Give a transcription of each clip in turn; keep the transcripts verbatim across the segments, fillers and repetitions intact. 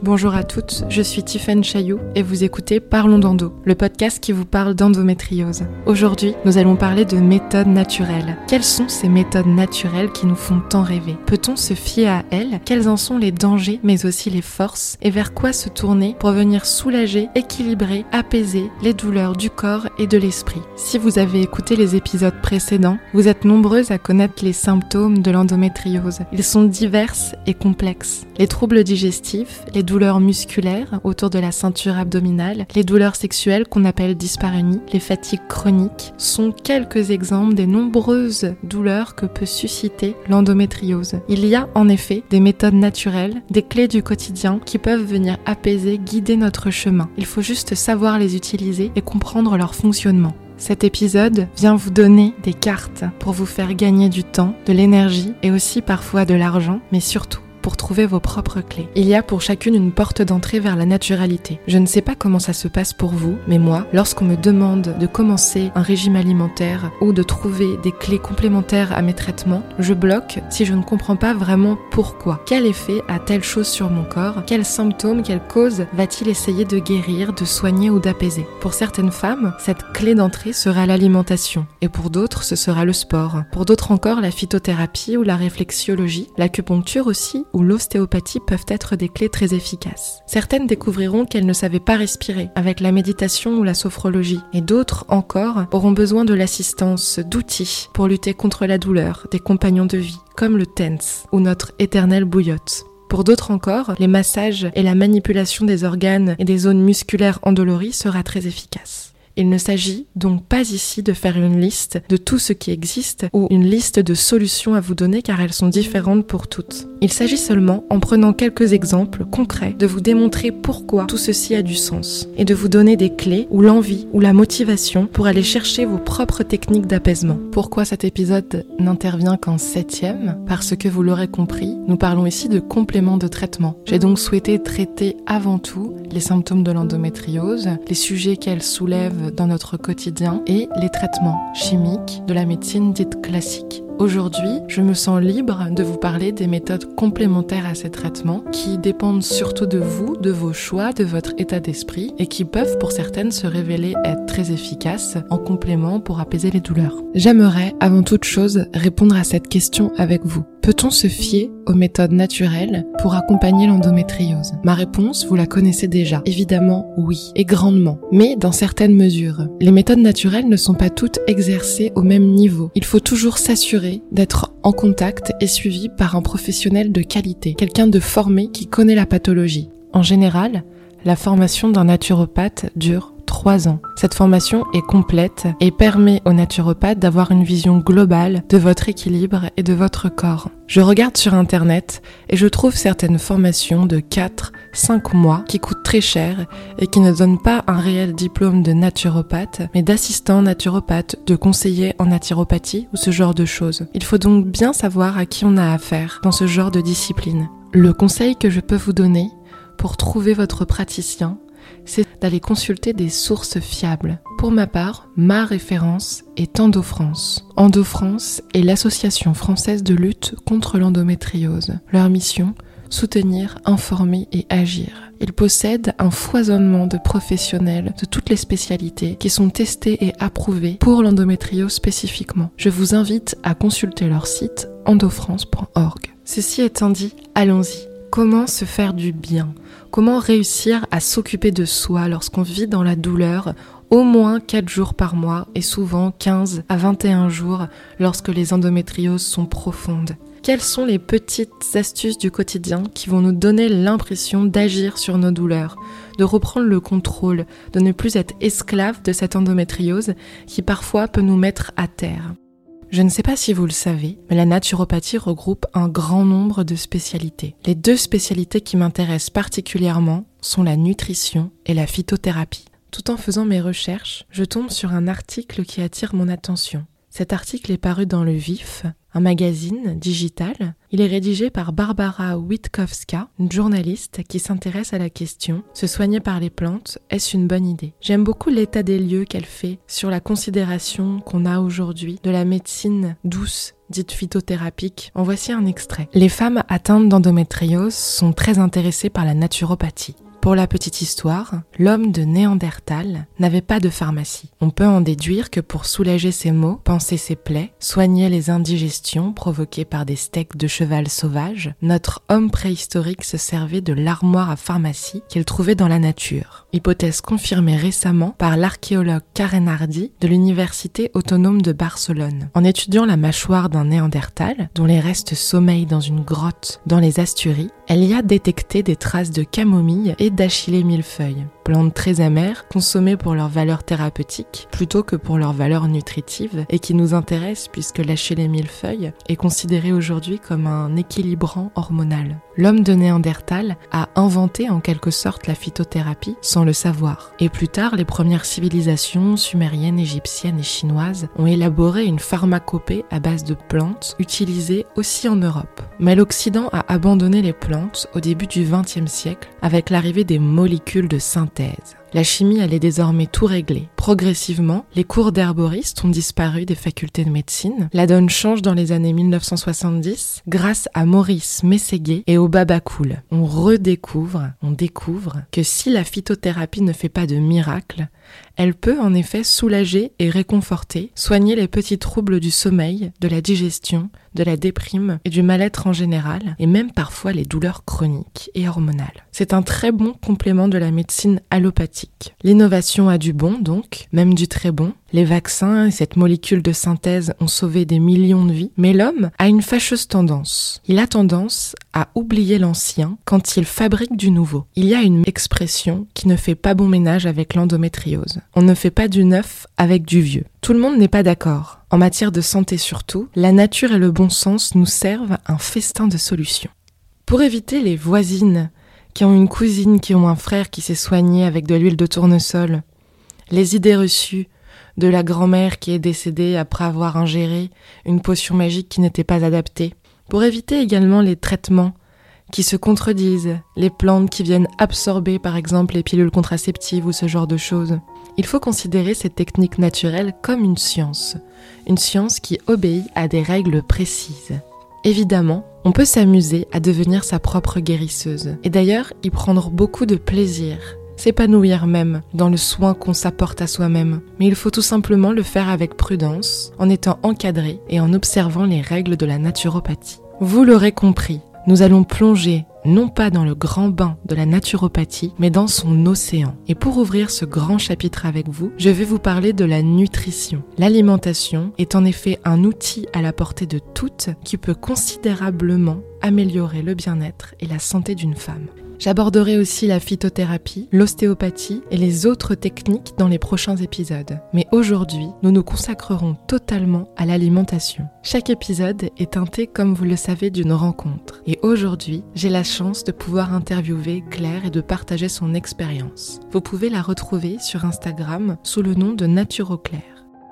Bonjour à toutes, je suis Tiphaine Chaillou et vous écoutez Parlons d'Endo, le podcast qui vous parle d'endométriose. Aujourd'hui, nous allons parler de méthodes naturelles. Quelles sont ces méthodes naturelles qui nous font tant rêver? Peut-on se fier à elles? Quels en sont les dangers mais aussi les forces? Et vers quoi se tourner pour venir soulager, équilibrer, apaiser les douleurs du corps et de l'esprit? Si vous avez écouté les épisodes précédents, vous êtes nombreuses à connaître les symptômes de l'endométriose. Ils sont divers et complexes. Les troubles digestifs, les douleurs musculaires autour de la ceinture abdominale, les douleurs sexuelles qu'on appelle dyspareunie, les fatigues chroniques sont quelques exemples des nombreuses douleurs que peut susciter l'endométriose. Il y a en effet des méthodes naturelles, des clés du quotidien qui peuvent venir apaiser, guider notre chemin. Il faut juste savoir les utiliser et comprendre leur fonctionnement. Cet épisode vient vous donner des cartes pour vous faire gagner du temps, de l'énergie et aussi parfois de l'argent, mais surtout pour trouver vos propres clés. Il y a pour chacune une porte d'entrée vers la naturalité. Je ne sais pas comment ça se passe pour vous, mais moi, lorsqu'on me demande de commencer un régime alimentaire ou de trouver des clés complémentaires à mes traitements, je bloque si je ne comprends pas vraiment pourquoi. Quel effet a telle chose sur mon corps? Quels symptômes, quelle cause va-t-il essayer de guérir, de soigner ou d'apaiser? Pour certaines femmes, cette clé d'entrée sera l'alimentation, et pour d'autres, ce sera le sport. Pour d'autres encore, la phytothérapie ou la réflexiologie, l'acupuncture aussi, ou l'ostéopathie peuvent être des clés très efficaces. Certaines découvriront qu'elles ne savaient pas respirer avec la méditation ou la sophrologie, et d'autres encore auront besoin de l'assistance d'outils pour lutter contre la douleur, des compagnons de vie, comme le TENS ou notre éternelle bouillotte. Pour d'autres encore, les massages et la manipulation des organes et des zones musculaires endolories sera très efficace. Il ne s'agit donc pas ici de faire une liste de tout ce qui existe ou une liste de solutions à vous donner car elles sont différentes pour toutes. Il s'agit seulement, en prenant quelques exemples concrets, de vous démontrer pourquoi tout ceci a du sens et de vous donner des clés ou l'envie ou la motivation pour aller chercher vos propres techniques d'apaisement. Pourquoi cet épisode n'intervient qu'en septième? Parce que vous l'aurez compris, nous parlons ici de compléments de traitement. J'ai donc souhaité traiter avant tout les symptômes de l'endométriose, les sujets qu'elle soulève dans notre quotidien et les traitements chimiques de la médecine dite classique. Aujourd'hui, je me sens libre de vous parler des méthodes complémentaires à ces traitements qui dépendent surtout de vous, de vos choix, de votre état d'esprit et qui peuvent pour certaines se révéler être très efficaces en complément pour apaiser les douleurs. J'aimerais avant toute chose répondre à cette question avec vous. Peut-on se fier aux méthodes naturelles pour accompagner l'endométriose? Ma réponse, vous la connaissez déjà. Évidemment, oui, et grandement, mais dans certaines mesures. Les méthodes naturelles ne sont pas toutes exercées au même niveau. Il faut toujours s'assurer d'être en contact et suivi par un professionnel de qualité, quelqu'un de formé qui connaît la pathologie. En général, la formation d'un naturopathe dure trois ans. Cette formation est complète et permet aux naturopathes d'avoir une vision globale de votre équilibre et de votre corps. Je regarde sur internet et je trouve certaines formations de quatre à cinq mois qui coûtent très cher et qui ne donnent pas un réel diplôme de naturopathe, mais d'assistant naturopathe, de conseiller en naturopathie ou ce genre de choses. Il faut donc bien savoir à qui on a affaire dans ce genre de discipline. Le conseil que je peux vous donner pour trouver votre praticien, c'est d'aller consulter des sources fiables. Pour ma part, ma référence est EndoFrance. EndoFrance est l'association française de lutte contre l'endométriose. Leur mission, soutenir, informer et agir. Ils possèdent un foisonnement de professionnels de toutes les spécialités qui sont testés et approuvés pour l'endométriose spécifiquement. Je vous invite à consulter leur site endofrance point org. Ceci étant dit, allons-y. Comment se faire du bien? Comment réussir à s'occuper de soi lorsqu'on vit dans la douleur au moins quatre jours par mois et souvent quinze à vingt et un jours lorsque les endométrioses sont profondes? Quelles sont les petites astuces du quotidien qui vont nous donner l'impression d'agir sur nos douleurs, de reprendre le contrôle, de ne plus être esclave de cette endométriose qui parfois peut nous mettre à terre? Je ne sais pas si vous le savez, mais la naturopathie regroupe un grand nombre de spécialités. Les deux spécialités qui m'intéressent particulièrement sont la nutrition et la phytothérapie. Tout en faisant mes recherches, je tombe sur un article qui attire mon attention. Cet article est paru dans le Vif, un magazine digital. Il est rédigé par Barbara Witkowska, une journaliste qui s'intéresse à la question « Se soigner par les plantes, est-ce une bonne idée ?» J'aime beaucoup l'état des lieux qu'elle fait sur la considération qu'on a aujourd'hui de la médecine douce dite phytothérapique. En voici un extrait. Les femmes atteintes d'endométriose sont très intéressées par la naturopathie. Pour la petite histoire, l'homme de Néandertal n'avait pas de pharmacie. On peut en déduire que pour soulager ses maux, panser ses plaies, soigner les indigestions provoquées par des steaks de cheval sauvage, notre homme préhistorique se servait de l'armoire à pharmacie qu'il trouvait dans la nature. Hypothèse confirmée récemment par l'archéologue Karen Hardy de l'Université autonome de Barcelone. En étudiant la mâchoire d'un Néandertal, dont les restes sommeillent dans une grotte dans les Asturies, elle y a détecté des traces de camomille et d'achillée millefeuille, plantes très amères consommées pour leur valeur thérapeutique plutôt que pour leur valeur nutritive et qui nous intéressent puisque l'achillée millefeuille est considérée aujourd'hui comme un équilibrant hormonal. L'homme de Néandertal a inventé en quelque sorte la phytothérapie sans le savoir. Et plus tard, les premières civilisations sumériennes, égyptiennes et chinoises ont élaboré une pharmacopée à base de plantes utilisée aussi en Europe. Mais l'Occident a abandonné les plantes au début du vingtième siècle avec l'arrivée des molécules de synthèse. La chimie allait désormais tout régler. Progressivement, les cours d'herboriste ont disparu des facultés de médecine. La donne change dans les années mille neuf cent soixante-dix grâce à Maurice Mességué et au Babacool. On redécouvre, on découvre que si la phytothérapie ne fait pas de miracle, elle peut en effet soulager et réconforter, soigner les petits troubles du sommeil, de la digestion, de la déprime et du mal-être en général, et même parfois les douleurs chroniques et hormonales. C'est un très bon complément de la médecine allopathique. L'innovation a du bon donc, même du très bon. Les vaccins et cette molécule de synthèse ont sauvé des millions de vies, mais l'homme a une fâcheuse tendance. Il a tendance à oublier l'ancien quand il fabrique du nouveau. Il y a une expression qui ne fait pas bon ménage avec l'endométriose. On ne fait pas du neuf avec du vieux. Tout le monde n'est pas d'accord. En matière de santé surtout, la nature et le bon sens nous servent un festin de solutions. Pour éviter les voisines qui ont une cousine, qui ont un frère qui s'est soigné avec de l'huile de tournesol, les idées reçues de la grand-mère qui est décédée après avoir ingéré une potion magique qui n'était pas adaptée. Pour éviter également les traitements qui se contredisent, les plantes qui viennent absorber par exemple les pilules contraceptives ou ce genre de choses. Il faut considérer ces techniques naturelles comme une science, une science qui obéit à des règles précises. Évidemment, on peut s'amuser à devenir sa propre guérisseuse et d'ailleurs y prendre beaucoup de plaisir. S'épanouir même dans le soin qu'on s'apporte à soi-même. Mais il faut tout simplement le faire avec prudence, en étant encadré et en observant les règles de la naturopathie. Vous l'aurez compris, nous allons plonger non pas dans le grand bain de la naturopathie, mais dans son océan. Et pour ouvrir ce grand chapitre avec vous, je vais vous parler de la nutrition. L'alimentation est en effet un outil à la portée de toutes qui peut considérablement améliorer le bien-être et la santé d'une femme. J'aborderai aussi la phytothérapie, l'ostéopathie et les autres techniques dans les prochains épisodes. Mais aujourd'hui, nous nous consacrerons totalement à l'alimentation. Chaque épisode est teinté, comme vous le savez, d'une rencontre. Et aujourd'hui, j'ai la chance de pouvoir interviewer Claire et de partager son expérience. Vous pouvez la retrouver sur Instagram sous le nom de NaturoClaire.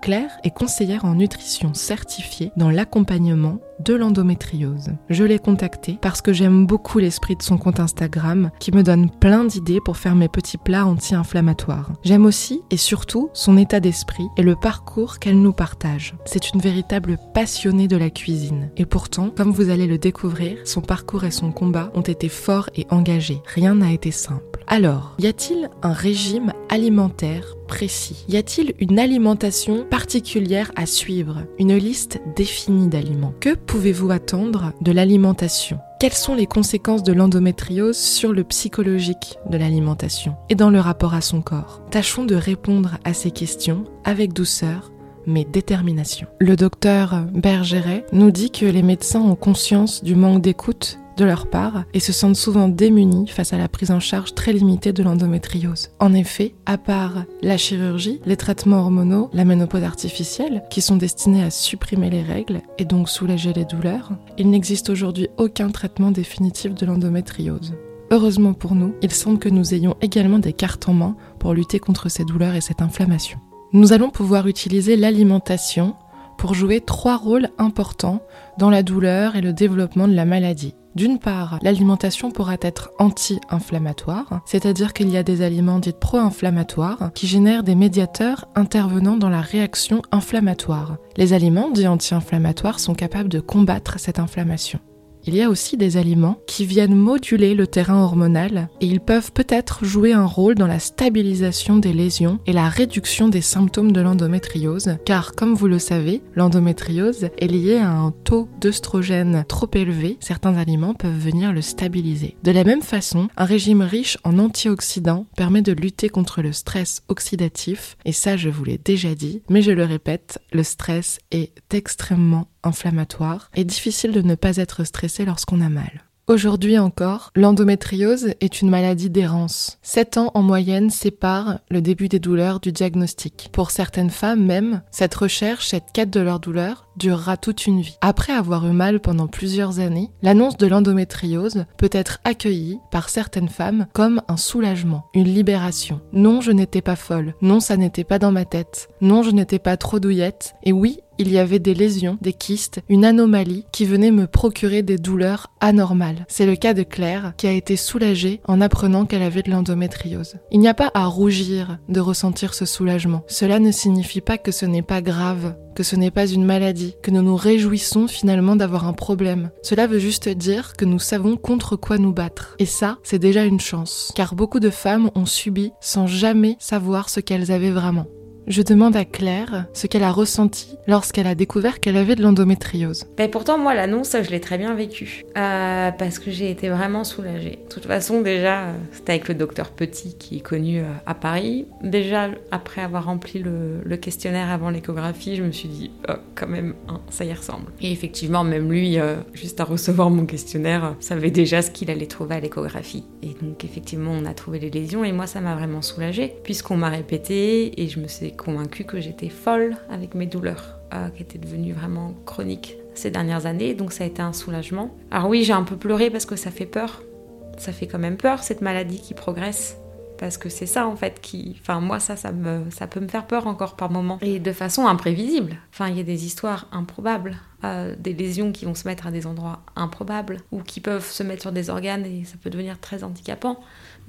Claire est conseillère en nutrition certifiée dans l'accompagnement de l'endométriose. Je l'ai contactée parce que j'aime beaucoup l'esprit de son compte Instagram qui me donne plein d'idées pour faire mes petits plats anti-inflammatoires. J'aime aussi et surtout son état d'esprit et le parcours qu'elle nous partage. C'est une véritable passionnée de la cuisine. Et pourtant, comme vous allez le découvrir, son parcours et son combat ont été forts et engagés. Rien n'a été simple. Alors, y a-t-il un régime alimentaire précis? Y a-t-il une alimentation particulière à suivre? Une liste définie d'aliments? Que pouvez-vous attendre de l'alimentation? Quelles sont les conséquences de l'endométriose sur le psychologique de l'alimentation et dans le rapport à son corps? Tâchons de répondre à ces questions avec douceur, mais détermination. Le docteur Bergeret nous dit que les médecins ont conscience du manque d'écoute de leur part et se sentent souvent démunis face à la prise en charge très limitée de l'endométriose. En effet, à part la chirurgie, les traitements hormonaux, la ménopause artificielle, qui sont destinés à supprimer les règles et donc soulager les douleurs, il n'existe aujourd'hui aucun traitement définitif de l'endométriose. Heureusement pour nous, il semble que nous ayons également des cartes en main pour lutter contre ces douleurs et cette inflammation. Nous allons pouvoir utiliser l'alimentation pour jouer trois rôles importants dans la douleur et le développement de la maladie. D'une part, l'alimentation pourra être anti-inflammatoire, c'est-à-dire qu'il y a des aliments dits pro-inflammatoires qui génèrent des médiateurs intervenant dans la réaction inflammatoire. Les aliments dits anti-inflammatoires sont capables de combattre cette inflammation. Il y a aussi des aliments qui viennent moduler le terrain hormonal et ils peuvent peut-être jouer un rôle dans la stabilisation des lésions et la réduction des symptômes de l'endométriose, car comme vous le savez, l'endométriose est liée à un taux d'œstrogène trop élevé, certains aliments peuvent venir le stabiliser. De la même façon, un régime riche en antioxydants permet de lutter contre le stress oxydatif, et ça je vous l'ai déjà dit, mais je le répète, le stress est extrêmement important. Inflammatoire et difficile de ne pas être stressé lorsqu'on a mal. Aujourd'hui encore, l'endométriose est une maladie d'errance. sept ans en moyenne séparent le début des douleurs du diagnostic. Pour certaines femmes même, cette recherche, cette quête de leur douleur durera toute une vie. Après avoir eu mal pendant plusieurs années, l'annonce de l'endométriose peut être accueillie par certaines femmes comme un soulagement, une libération. Non, je n'étais pas folle. Non, ça n'était pas dans ma tête. Non, je n'étais pas trop douillette. Et oui, il y avait des lésions, des kystes, une anomalie qui venait me procurer des douleurs anormales. C'est le cas de Claire qui a été soulagée en apprenant qu'elle avait de l'endométriose. Il n'y a pas à rougir de ressentir ce soulagement. Cela ne signifie pas que ce n'est pas grave, que ce n'est pas une maladie, que nous nous réjouissons finalement d'avoir un problème. Cela veut juste dire que nous savons contre quoi nous battre. Et ça, c'est déjà une chance, car beaucoup de femmes ont subi sans jamais savoir ce qu'elles avaient vraiment. Je demande à Claire ce qu'elle a ressenti lorsqu'elle a découvert qu'elle avait de l'endométriose. Ben pourtant, moi, l'annonce, je l'ai très bien vécue. Euh, parce que j'ai été vraiment soulagée. De toute façon, déjà, c'était avec le docteur Petit qui est connu à Paris. Déjà, après avoir rempli le, le questionnaire avant l'échographie, je me suis dit, oh, quand même, hein, ça y ressemble. Et effectivement, même lui, euh, juste à recevoir mon questionnaire, savait déjà ce qu'il allait trouver à l'échographie. Et donc, effectivement, on a trouvé les lésions. Et moi, ça m'a vraiment soulagée, puisqu'on m'a répété et je me suis convaincue que j'étais folle avec mes douleurs euh, qui étaient devenues vraiment chroniques ces dernières années, donc ça a été un soulagement. Alors oui, j'ai un peu pleuré parce que ça fait peur, ça fait quand même peur cette maladie qui progresse, parce que c'est ça en fait qui, enfin moi ça, ça, me... ça peut me faire peur encore par moment, et de façon imprévisible, enfin il y a des histoires improbables, euh, des lésions qui vont se mettre à des endroits improbables, ou qui peuvent se mettre sur des organes et ça peut devenir très handicapant.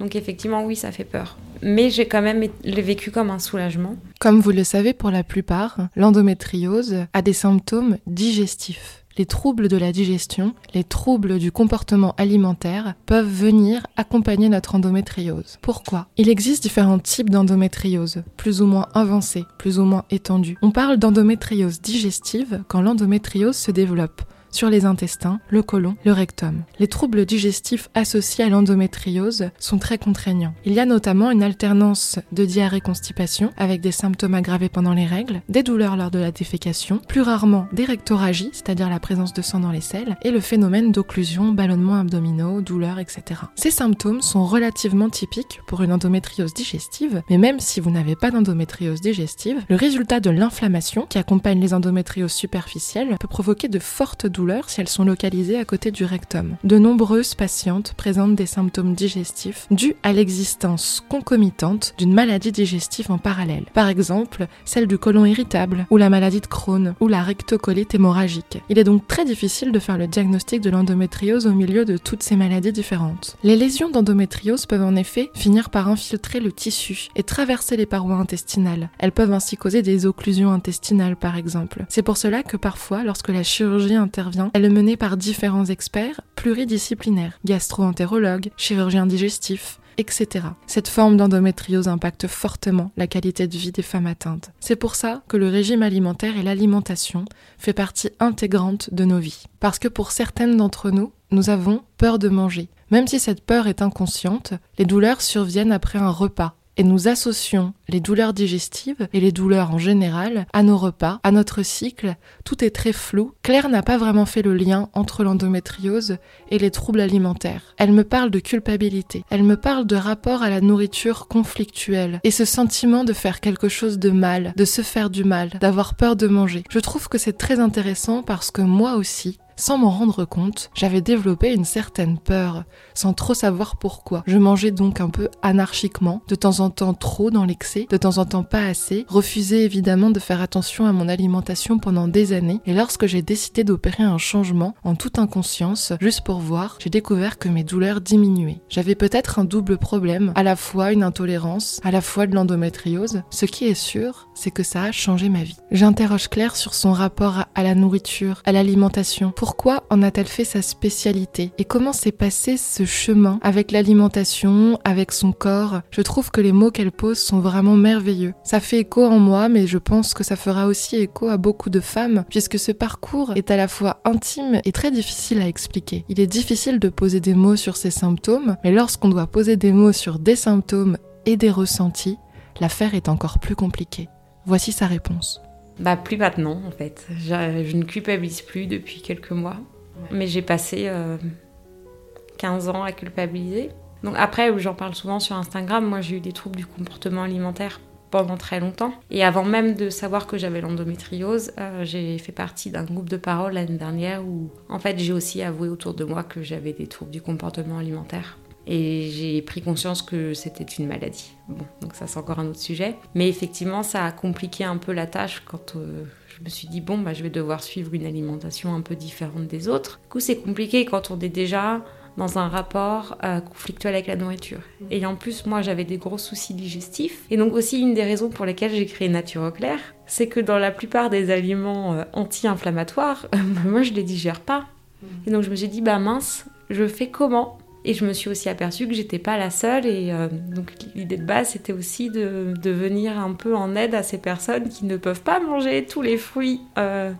Donc effectivement, oui, ça fait peur. Mais j'ai quand même l'ai vécu comme un soulagement. Comme vous le savez, pour la plupart, l'endométriose a des symptômes digestifs. Les troubles de la digestion, les troubles du comportement alimentaire peuvent venir accompagner notre endométriose. Pourquoi ? Il existe différents types d'endométriose, plus ou moins avancés, plus ou moins étendus. On parle d'endométriose digestive quand l'endométriose se développe sur les intestins, le côlon, le rectum. Les troubles digestifs associés à l'endométriose sont très contraignants. Il y a notamment une alternance de diarrhée-constipation avec des symptômes aggravés pendant les règles, des douleurs lors de la défécation, plus rarement des rectoragies, c'est-à-dire la présence de sang dans les selles, et le phénomène d'occlusion, ballonnements abdominaux, douleurs, et cetera. Ces symptômes sont relativement typiques pour une endométriose digestive, mais même si vous n'avez pas d'endométriose digestive, le résultat de l'inflammation qui accompagne les endométrioses superficielles peut provoquer de fortes douleurs si elles sont localisées à côté du rectum. De nombreuses patientes présentent des symptômes digestifs dus à l'existence concomitante d'une maladie digestive en parallèle. Par exemple, celle du côlon irritable, ou la maladie de Crohn, ou la rectocolite hémorragique. Il est donc très difficile de faire le diagnostic de l'endométriose au milieu de toutes ces maladies différentes. Les lésions d'endométriose peuvent en effet finir par infiltrer le tissu et traverser les parois intestinales. Elles peuvent ainsi causer des occlusions intestinales, par exemple. C'est pour cela que parfois, lorsque la chirurgie intervient, elle est menée par différents experts pluridisciplinaires, gastro-entérologues, chirurgiens digestifs, et cetera. Cette forme d'endométriose impacte fortement la qualité de vie des femmes atteintes. C'est pour ça que le régime alimentaire et l'alimentation fait partie intégrante de nos vies. Parce que pour certaines d'entre nous, nous avons peur de manger. Même si cette peur est inconsciente, les douleurs surviennent après un repas. Et nous associons les douleurs digestives et les douleurs en général à nos repas, à notre cycle. Tout est très flou. Claire n'a pas vraiment fait le lien entre l'endométriose et les troubles alimentaires. Elle me parle de culpabilité. Elle me parle de rapport à la nourriture conflictuelle et ce sentiment de faire quelque chose de mal, de se faire du mal, d'avoir peur de manger. Je trouve que c'est très intéressant parce que moi aussi, sans m'en rendre compte, j'avais développé une certaine peur, sans trop savoir pourquoi. Je mangeais donc un peu anarchiquement, de temps en temps trop dans l'excès, de temps en temps pas assez, refusais évidemment de faire attention à mon alimentation pendant des années, et lorsque j'ai décidé d'opérer un changement, en toute inconscience, juste pour voir, j'ai découvert que mes douleurs diminuaient. J'avais peut-être un double problème, à la fois une intolérance, à la fois de l'endométriose. Ce qui est sûr, c'est que ça a changé ma vie. J'interroge Claire sur son rapport à la nourriture, à l'alimentation. Pourquoi en a-t-elle fait sa spécialité? Et comment s'est passé ce chemin avec l'alimentation, avec son corps? Je trouve que les mots qu'elle pose sont vraiment merveilleux. Ça fait écho en moi, mais je pense que ça fera aussi écho à beaucoup de femmes, puisque ce parcours est à la fois intime et très difficile à expliquer. Il est difficile de poser des mots sur ses symptômes, mais lorsqu'on doit poser des mots sur des symptômes et des ressentis, l'affaire est encore plus compliquée. Voici sa réponse. Bah plus maintenant en fait, je, je ne culpabilise plus depuis quelques mois, ouais. Mais j'ai passé euh, quinze ans à culpabiliser. Donc après, j'en parle souvent sur Instagram, moi j'ai eu des troubles du comportement alimentaire pendant très longtemps. Et avant même de savoir que j'avais l'endométriose, euh, j'ai fait partie d'un groupe de parole l'année dernière où en fait j'ai aussi avoué autour de moi que j'avais des troubles du comportement alimentaire. Et j'ai pris conscience que c'était une maladie. Bon, donc ça c'est encore un autre sujet. Mais effectivement, ça a compliqué un peu la tâche quand euh, je me suis dit, bon, bah, je vais devoir suivre une alimentation un peu différente des autres. Du coup, c'est compliqué quand on est déjà dans un rapport euh, conflictuel avec la nourriture. Et en plus, moi, j'avais des gros soucis digestifs. Et donc aussi, une des raisons pour lesquelles j'ai créé NaturoClaire, c'est que dans la plupart des aliments euh, anti-inflammatoires, euh, moi, je les digère pas. Et donc je me suis dit, bah mince, je fais comment ? Et je me suis aussi aperçue que j'étais pas la seule. Et euh, donc l'idée de base, c'était aussi de, de venir un peu en aide à ces personnes qui ne peuvent pas manger tous les fruits euh,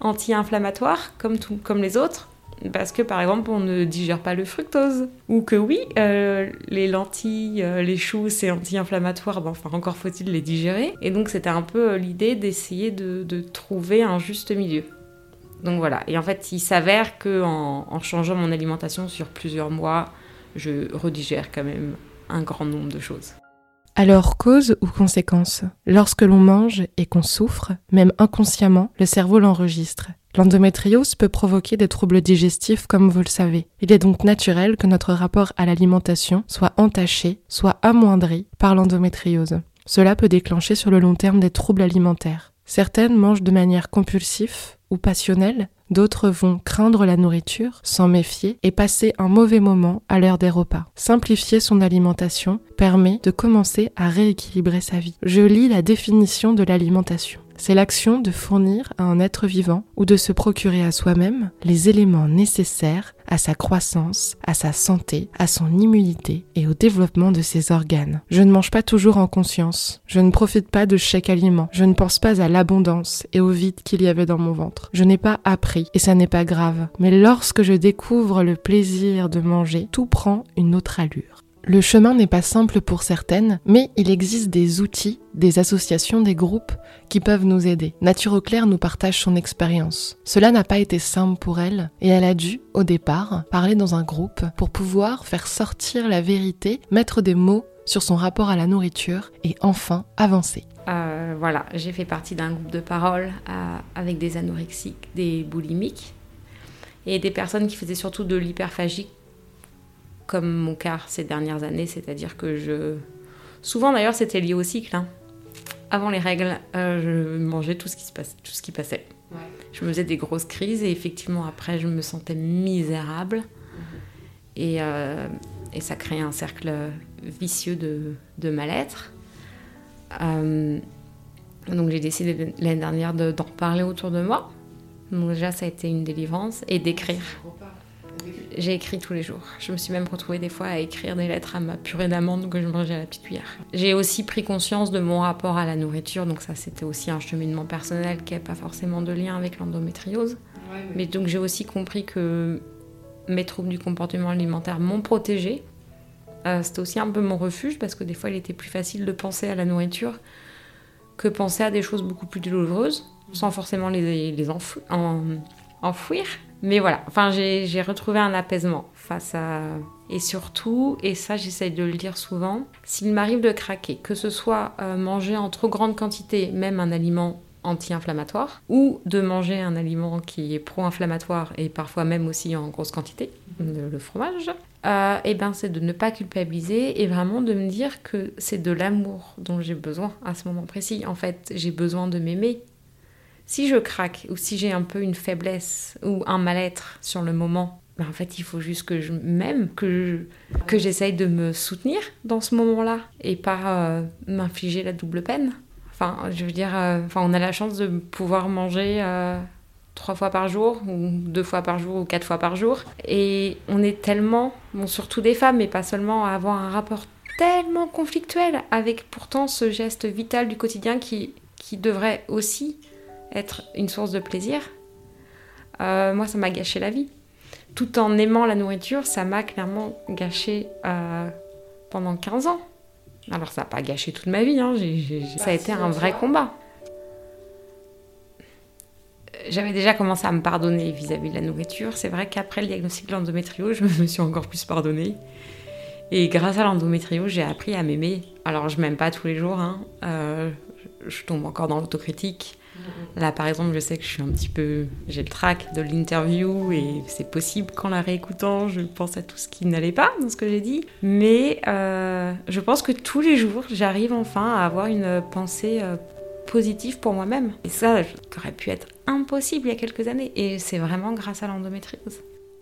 anti-inflammatoires comme, tout, comme les autres. Parce que par exemple, on ne digère pas le fructose. Ou que oui, euh, les lentilles, euh, les choux, c'est anti-inflammatoire. Ben, enfin, encore faut-il les digérer. Et donc c'était un peu l'idée d'essayer de, de trouver un juste milieu. Donc voilà, et en fait, il s'avère qu'en en changeant mon alimentation sur plusieurs mois, je redigère quand même un grand nombre de choses. Alors, cause ou conséquence? Lorsque l'on mange et qu'on souffre, même inconsciemment, le cerveau l'enregistre. L'endométriose peut provoquer des troubles digestifs, comme vous le savez. Il est donc naturel que notre rapport à l'alimentation soit entaché, soit amoindri par l'endométriose. Cela peut déclencher sur le long terme des troubles alimentaires. Certaines mangent de manière compulsive ou passionnelles, d'autres vont craindre la nourriture, s'en méfier et passer un mauvais moment à l'heure des repas. Simplifier son alimentation permet de commencer à rééquilibrer sa vie. Je lis la définition de l'alimentation. C'est l'action de fournir à un être vivant ou de se procurer à soi-même les éléments nécessaires à sa croissance, à sa santé, à son immunité et au développement de ses organes. Je ne mange pas toujours en conscience. Je ne profite pas de chaque aliment. Je ne pense pas à l'abondance et au vide qu'il y avait dans mon ventre. Je n'ai pas appris et ça n'est pas grave. Mais lorsque je découvre le plaisir de manger, tout prend une autre allure. Le chemin n'est pas simple pour certaines, mais il existe des outils, des associations, des groupes qui peuvent nous aider. NaturoClaire nous partage son expérience. Cela n'a pas été simple pour elle et elle a dû, au départ, parler dans un groupe pour pouvoir faire sortir la vérité, mettre des mots sur son rapport à la nourriture et enfin avancer. Euh, voilà, j'ai fait partie d'un groupe de parole euh, avec des anorexiques, des boulimiques et des personnes qui faisaient surtout de l'hyperphagie, comme mon cas ces dernières années, c'est-à-dire que je... Souvent d'ailleurs, c'était lié au cycle. Hein. Avant les règles, euh, je mangeais tout ce qui se passait, tout ce qui passait. Ouais. Je me faisais des grosses crises et effectivement, après, je me sentais misérable. Mmh. Et, euh, et ça créait un cercle vicieux de, de mal-être. Euh, donc j'ai décidé l'année dernière de, d'en parler autour de moi. Donc déjà, ça a été une délivrance. Et d'écrire. J'ai écrit tous les jours. Je me suis même retrouvée des fois à écrire des lettres à ma purée d'amandes que je mangeais à la petite cuillère. J'ai aussi pris conscience de mon rapport à la nourriture, donc ça c'était aussi un cheminement personnel qui n'a pas forcément de lien avec l'endométriose. Ouais, mais... mais donc j'ai aussi compris que mes troubles du comportement alimentaire m'ont protégée. Euh, c'était aussi un peu mon refuge parce que des fois il était plus facile de penser à la nourriture que penser à des choses beaucoup plus douloureuses, sans forcément les, les enfou- en, enfouir. Mais voilà, enfin, j'ai, j'ai retrouvé un apaisement face à... Et surtout, et ça j'essaye de le dire souvent, s'il m'arrive de craquer, que ce soit euh, manger en trop grande quantité, même un aliment anti-inflammatoire ou de manger un aliment qui est pro-inflammatoire et parfois même aussi en grosse quantité, le fromage, euh, et ben c'est de ne pas culpabiliser et vraiment de me dire que c'est de l'amour dont j'ai besoin à ce moment précis. En fait, j'ai besoin de m'aimer. Si je craque ou si j'ai un peu une faiblesse ou un mal-être sur le moment, ben en fait, il faut juste que je m'aime, que, je, que j'essaye de me soutenir dans ce moment-là et pas euh, m'infliger la double peine. Enfin, je veux dire, euh, enfin, on a la chance de pouvoir manger euh, trois fois par jour ou deux fois par jour ou quatre fois par jour. Et on est tellement, bon, surtout des femmes, mais pas seulement, à avoir un rapport tellement conflictuel avec pourtant ce geste vital du quotidien qui, qui devrait aussi être une source de plaisir. Euh, moi, ça m'a gâché la vie. Tout en aimant la nourriture, ça m'a clairement gâché euh, pendant quinze ans. Alors ça n'a pas gâché toute ma vie, hein. j'ai, j'ai, j'ai... ça a été un vrai combat. J'avais déjà commencé à me pardonner vis-à-vis de la nourriture. C'est vrai qu'après le diagnostic de l'endométriose, je me suis encore plus pardonnée. Et grâce à l'endométriose, j'ai appris à m'aimer. Alors je ne m'aime pas tous les jours, hein. euh, je tombe encore dans l'autocritique. Là, par exemple, je sais que je suis un petit peu... J'ai le trac de l'interview et c'est possible qu'en la réécoutant, je pense à tout ce qui n'allait pas dans ce que j'ai dit. Mais euh, je pense que tous les jours, j'arrive enfin à avoir une pensée euh, positive pour moi-même. Et ça, ça aurait pu être impossible il y a quelques années. Et c'est vraiment grâce à l'endométriose.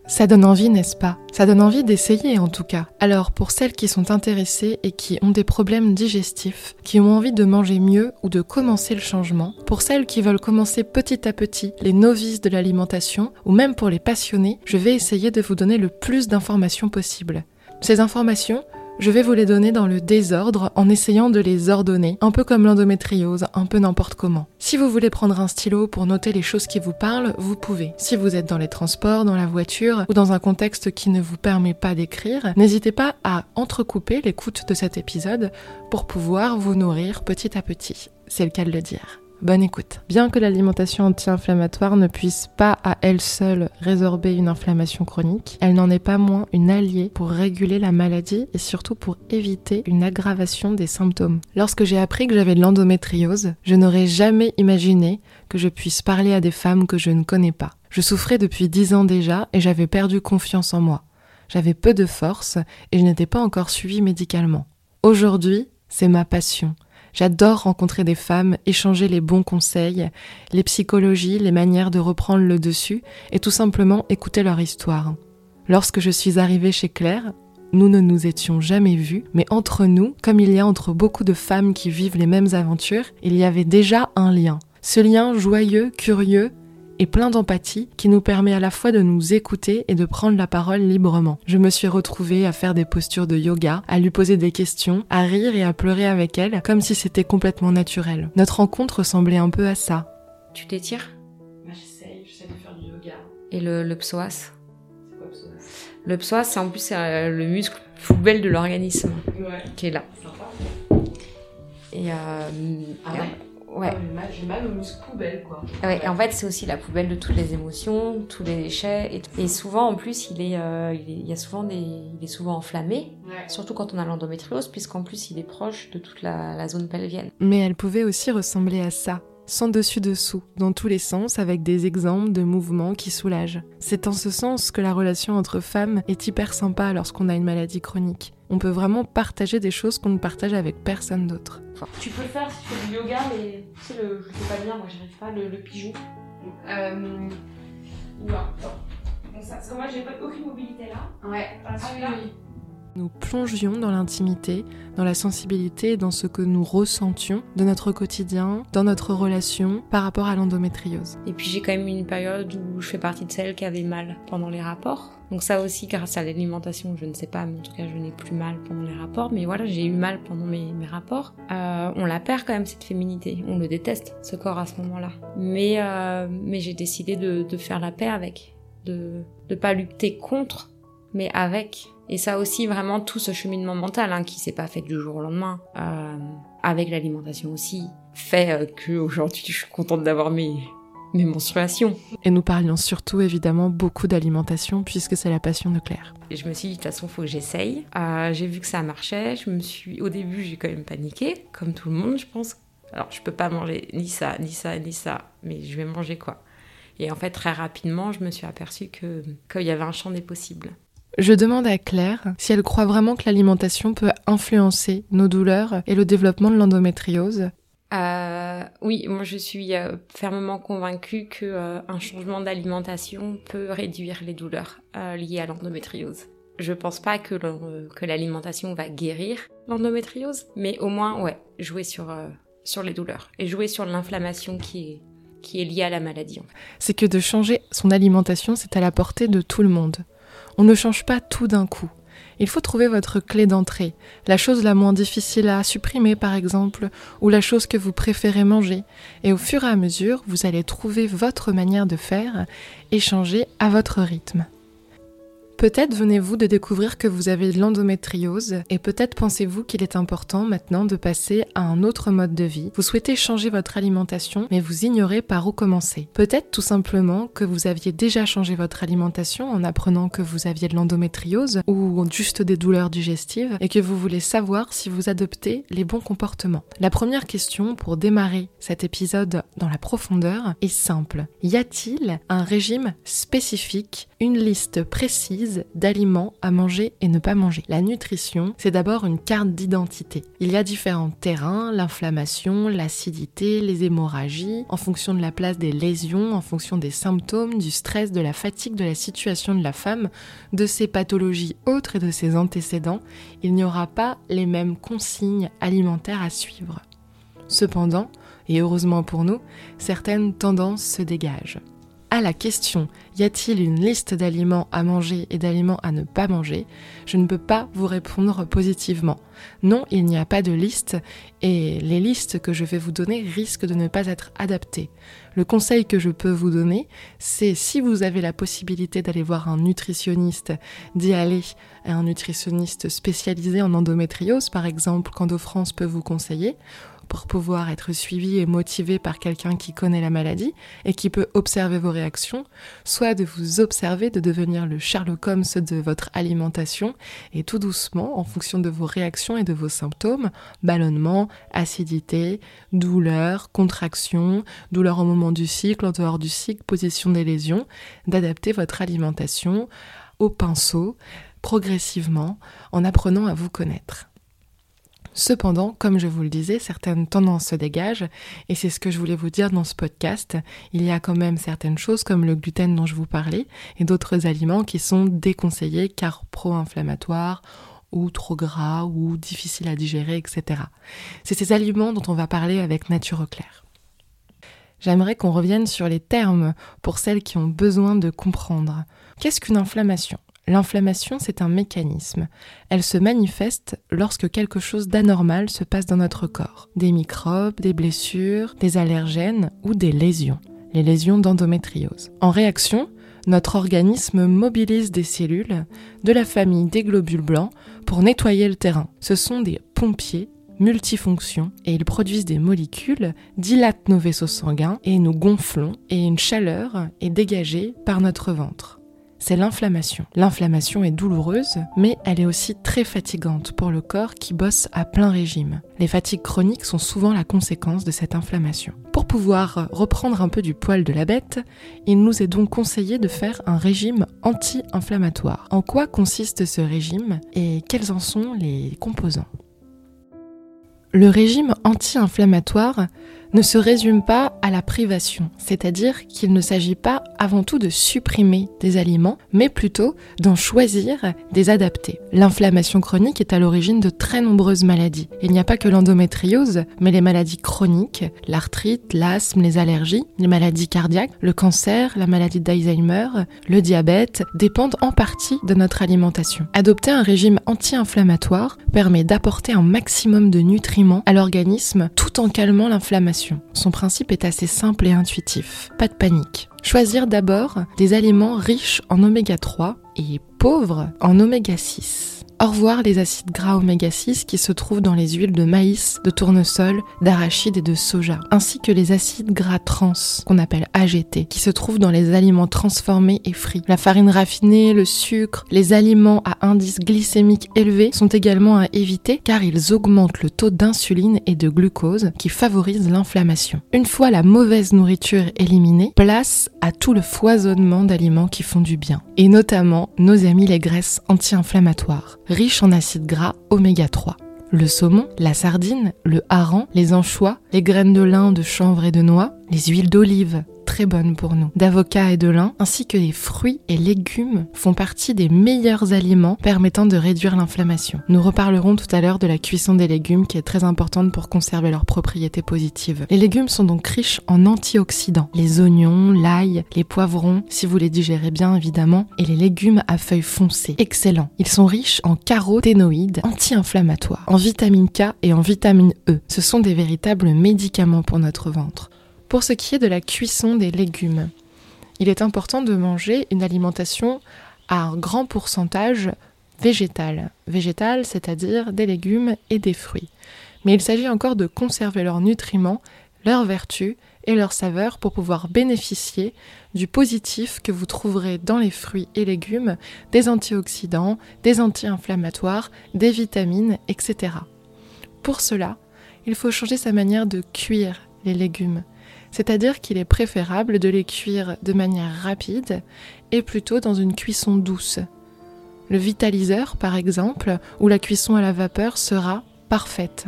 Ça donne envie, n'est-ce pas ? Ça donne envie d'essayer, en tout cas. Alors, pour celles qui sont intéressées et qui ont des problèmes digestifs, qui ont envie de manger mieux ou de commencer le changement, pour celles qui veulent commencer petit à petit, les novices de l'alimentation, ou même pour les passionnés, je vais essayer de vous donner le plus d'informations possible. Ces informations, je vais vous les donner dans le désordre en essayant de les ordonner, un peu comme l'endométriose, un peu n'importe comment. Si vous voulez prendre un stylo pour noter les choses qui vous parlent, vous pouvez. Si vous êtes dans les transports, dans la voiture ou dans un contexte qui ne vous permet pas d'écrire, n'hésitez pas à entrecouper l'écoute de cet épisode pour pouvoir vous nourrir petit à petit. C'est le cas de le dire. Bonne écoute. Bien que l'alimentation anti-inflammatoire ne puisse pas à elle seule résorber une inflammation chronique, elle n'en est pas moins une alliée pour réguler la maladie et surtout pour éviter une aggravation des symptômes. Lorsque j'ai appris que j'avais de l'endométriose, je n'aurais jamais imaginé que je puisse parler à des femmes que je ne connais pas. Je souffrais depuis dix ans déjà et j'avais perdu confiance en moi. J'avais peu de force et je n'étais pas encore suivie médicalement. Aujourd'hui, c'est ma passion. J'adore rencontrer des femmes, échanger les bons conseils, les psychologies, les manières de reprendre le dessus et tout simplement écouter leur histoire. Lorsque je suis arrivée chez Claire, nous ne nous étions jamais vus, mais entre nous, comme il y a entre beaucoup de femmes qui vivent les mêmes aventures, il y avait déjà un lien. Ce lien joyeux, curieux et plein d'empathie qui nous permet à la fois de nous écouter et de prendre la parole librement. Je me suis retrouvée à faire des postures de yoga, à lui poser des questions, à rire et à pleurer avec elle, comme si c'était complètement naturel. Notre rencontre ressemblait un peu à ça. Tu t'étires ? Bah, j'essaye, j'essaie de faire du yoga. Et le, le psoas ? C'est quoi le psoas ? Le psoas, c'est en plus c'est le muscle poubelle de l'organisme, ouais, qui est là. C'est sympa. Et euh, ah ouais. Et... Ouais. J'ai mal aux muscles poubelles, quoi. Ouais, en fait, c'est aussi la poubelle de toutes les émotions, tous les déchets. Et, tout. Et souvent, en plus, il est, euh, il est, il y a souvent des, il est souvent enflammé, ouais, surtout quand on a l'endométriose, puisqu'en plus, il est proche de toute la, la zone pelvienne. Mais elle pouvait aussi ressembler à ça, sans dessus-dessous, dans tous les sens, avec des exemples de mouvements qui soulagent. C'est en ce sens que la relation entre femmes est hyper sympa lorsqu'on a une maladie chronique. On peut vraiment partager des choses qu'on ne partage avec personne d'autre. Tu peux le faire si tu fais du yoga, mais tu sais, le, je le fais pas bien, moi j'arrive pas, le, le pigeon. Euh... Ouais, bon, ça, parce que moi j'ai pas, aucune mobilité là. Ouais. Ah, celui-là. Oui. Nous plongions dans l'intimité, dans la sensibilité et dans ce que nous ressentions de notre quotidien, dans notre relation par rapport à l'endométriose. Et puis j'ai quand même eu une période où je fais partie de celles qui avaient mal pendant les rapports. Donc ça aussi, grâce à l'alimentation, je ne sais pas, mais en tout cas je n'ai plus mal pendant les rapports. Mais voilà, j'ai eu mal pendant mes, mes rapports. Euh, on la perd quand même, cette féminité. On le déteste, ce corps, à ce moment-là. Mais, euh, mais j'ai décidé de, de faire la paix avec, de ne pas lutter contre, mais avec... Et ça aussi, vraiment, tout ce cheminement mental, hein, qui s'est pas fait du jour au lendemain, euh, avec l'alimentation aussi, fait euh, qu'aujourd'hui, je suis contente d'avoir mes, mes menstruations. Et nous parlions surtout, évidemment, beaucoup d'alimentation, puisque c'est la passion de Claire. Et je me suis dit, de toute façon, il faut que j'essaye. Euh, j'ai vu que ça marchait. Je me suis... Au début, j'ai quand même paniqué, comme tout le monde, je pense. alors je peux pas manger ni ça, ni ça, ni ça, mais je vais manger quoi. Et en fait, très rapidement, je me suis aperçue que, qu'il y avait un champ des possibles. Je demande à Claire si elle croit vraiment que l'alimentation peut influencer nos douleurs et le développement de l'endométriose. Euh, oui, moi je suis fermement convaincue qu'un euh, changement d'alimentation peut réduire les douleurs euh, liées à l'endométriose. Je pense pas que, le, que l'alimentation va guérir l'endométriose, mais au moins, ouais, jouer sur, euh, sur les douleurs et jouer sur l'inflammation qui est, qui est liée à la maladie. En fait. C'est que de changer son alimentation, c'est à la portée de tout le monde. On ne change pas tout d'un coup. Il faut trouver votre clé d'entrée, la chose la moins difficile à supprimer par exemple, ou la chose que vous préférez manger. Et au fur et à mesure, vous allez trouver votre manière de faire et changer à votre rythme. Peut-être venez-vous de découvrir que vous avez de l'endométriose et peut-être pensez-vous qu'il est important maintenant de passer à un autre mode de vie. Vous souhaitez changer votre alimentation mais vous ignorez par où commencer. Peut-être tout simplement que vous aviez déjà changé votre alimentation en apprenant que vous aviez de l'endométriose ou juste des douleurs digestives et que vous voulez savoir si vous adoptez les bons comportements. La première question pour démarrer cet épisode dans la profondeur est simple. Y a-t-il un régime spécifique, une liste précise d'aliments à manger et ne pas manger. La nutrition, c'est d'abord une carte d'identité. Il y a différents terrains, l'inflammation, l'acidité, les hémorragies, en fonction de la place des lésions, en fonction des symptômes, du stress, de la fatigue, de la situation de la femme, de ses pathologies autres et de ses antécédents, il n'y aura pas les mêmes consignes alimentaires à suivre. Cependant, et heureusement pour nous, certaines tendances se dégagent. À la question « Y a-t-il une liste d'aliments à manger et d'aliments à ne pas manger ?», je ne peux pas vous répondre positivement. Non, il n'y a pas de liste et les listes que je vais vous donner risquent de ne pas être adaptées. Le conseil que je peux vous donner, c'est si vous avez la possibilité d'aller voir un nutritionniste, d'y aller à un nutritionniste spécialisé en endométriose, par exemple, qu'EndoFrance peut vous conseiller, pour pouvoir être suivi et motivé par quelqu'un qui connaît la maladie et qui peut observer vos réactions, soit de vous observer, de devenir le Sherlock Holmes de votre alimentation et tout doucement, en fonction de vos réactions et de vos symptômes, ballonnement, acidité, douleur, contraction, douleur au moment du cycle, en dehors du cycle, position des lésions, d'adapter votre alimentation au pinceau, progressivement, en apprenant à vous connaître. Cependant, comme je vous le disais, certaines tendances se dégagent et c'est ce que je voulais vous dire dans ce podcast. Il y a quand même certaines choses comme le gluten dont je vous parlais et d'autres aliments qui sont déconseillés car pro-inflammatoires ou trop gras ou difficiles à digérer, et cetera. C'est ces aliments dont on va parler avec NaturoClaire. J'aimerais qu'on revienne sur les termes pour celles qui ont besoin de comprendre. Qu'est-ce qu'une inflammation ? L'inflammation, c'est un mécanisme. Elle se manifeste lorsque quelque chose d'anormal se passe dans notre corps. Des microbes, des blessures, des allergènes ou des lésions. Les lésions d'endométriose. En réaction, notre organisme mobilise des cellules de la famille des globules blancs pour nettoyer le terrain. Ce sont des pompiers multifonctions et ils produisent des molécules, dilatent nos vaisseaux sanguins et nous gonflons et une chaleur est dégagée par notre ventre. C'est l'inflammation. L'inflammation est douloureuse, mais elle est aussi très fatigante pour le corps qui bosse à plein régime. Les fatigues chroniques sont souvent la conséquence de cette inflammation. Pour pouvoir reprendre un peu du poil de la bête, il nous est donc conseillé de faire un régime anti-inflammatoire. En quoi consiste ce régime et quels en sont les composants ? Le régime anti-inflammatoire ne se résume pas à la privation, c'est-à-dire qu'il ne s'agit pas avant tout de supprimer des aliments, mais plutôt d'en choisir des adaptés. L'inflammation chronique est à l'origine de très nombreuses maladies. Il n'y a pas que l'endométriose, mais les maladies chroniques, l'arthrite, l'asthme, les allergies, les maladies cardiaques, le cancer, la maladie d'Alzheimer, le diabète, dépendent en partie de notre alimentation. Adopter un régime anti-inflammatoire permet d'apporter un maximum de nutriments à l'organisme tout en calmant l'inflammation. Son principe est assez simple et intuitif, pas de panique. Choisir d'abord des aliments riches en oméga trois et pauvres en oméga six. Au revoir les acides gras oméga six qui se trouvent dans les huiles de maïs, de tournesol, d'arachide et de soja, ainsi que les acides gras trans, qu'on appelle A G T, qui se trouvent dans les aliments transformés et frits. La farine raffinée, le sucre, les aliments à indice glycémique élevé sont également à éviter car ils augmentent le taux d'insuline et de glucose qui favorisent l'inflammation. Une fois la mauvaise nourriture éliminée, place à tout le foisonnement d'aliments qui font du bien, et notamment nos amis les graisses anti-inflammatoires, riches en acides gras oméga trois. Le saumon, la sardine, le hareng, les anchois, les graines de lin, de chanvre et de noix, les huiles d'olive, très bonnes pour nous, d'avocat et de lin, ainsi que les fruits et légumes font partie des meilleurs aliments permettant de réduire l'inflammation. Nous reparlerons tout à l'heure de la cuisson des légumes qui est très importante pour conserver leurs propriétés positives. Les légumes sont donc riches en antioxydants, les oignons, l'ail, les poivrons, si vous les digérez bien évidemment, et les légumes à feuilles foncées, excellents. Ils sont riches en caroténoïdes anti-inflammatoires, en vitamine K et en vitamine E. Ce sont des véritables médicaments pour notre ventre. Pour ce qui est de la cuisson des légumes, il est important de manger une alimentation à un grand pourcentage végétale. Végétale, c'est-à-dire des légumes et des fruits. Mais il s'agit encore de conserver leurs nutriments, leurs vertus et leurs saveurs pour pouvoir bénéficier du positif que vous trouverez dans les fruits et légumes, des antioxydants, des anti-inflammatoires, des vitamines, et cetera. Pour cela, il faut changer sa manière de cuire les légumes. C'est-à-dire qu'il est préférable de les cuire de manière rapide et plutôt dans une cuisson douce. Le vitaliseur, par exemple, ou la cuisson à la vapeur sera parfaite.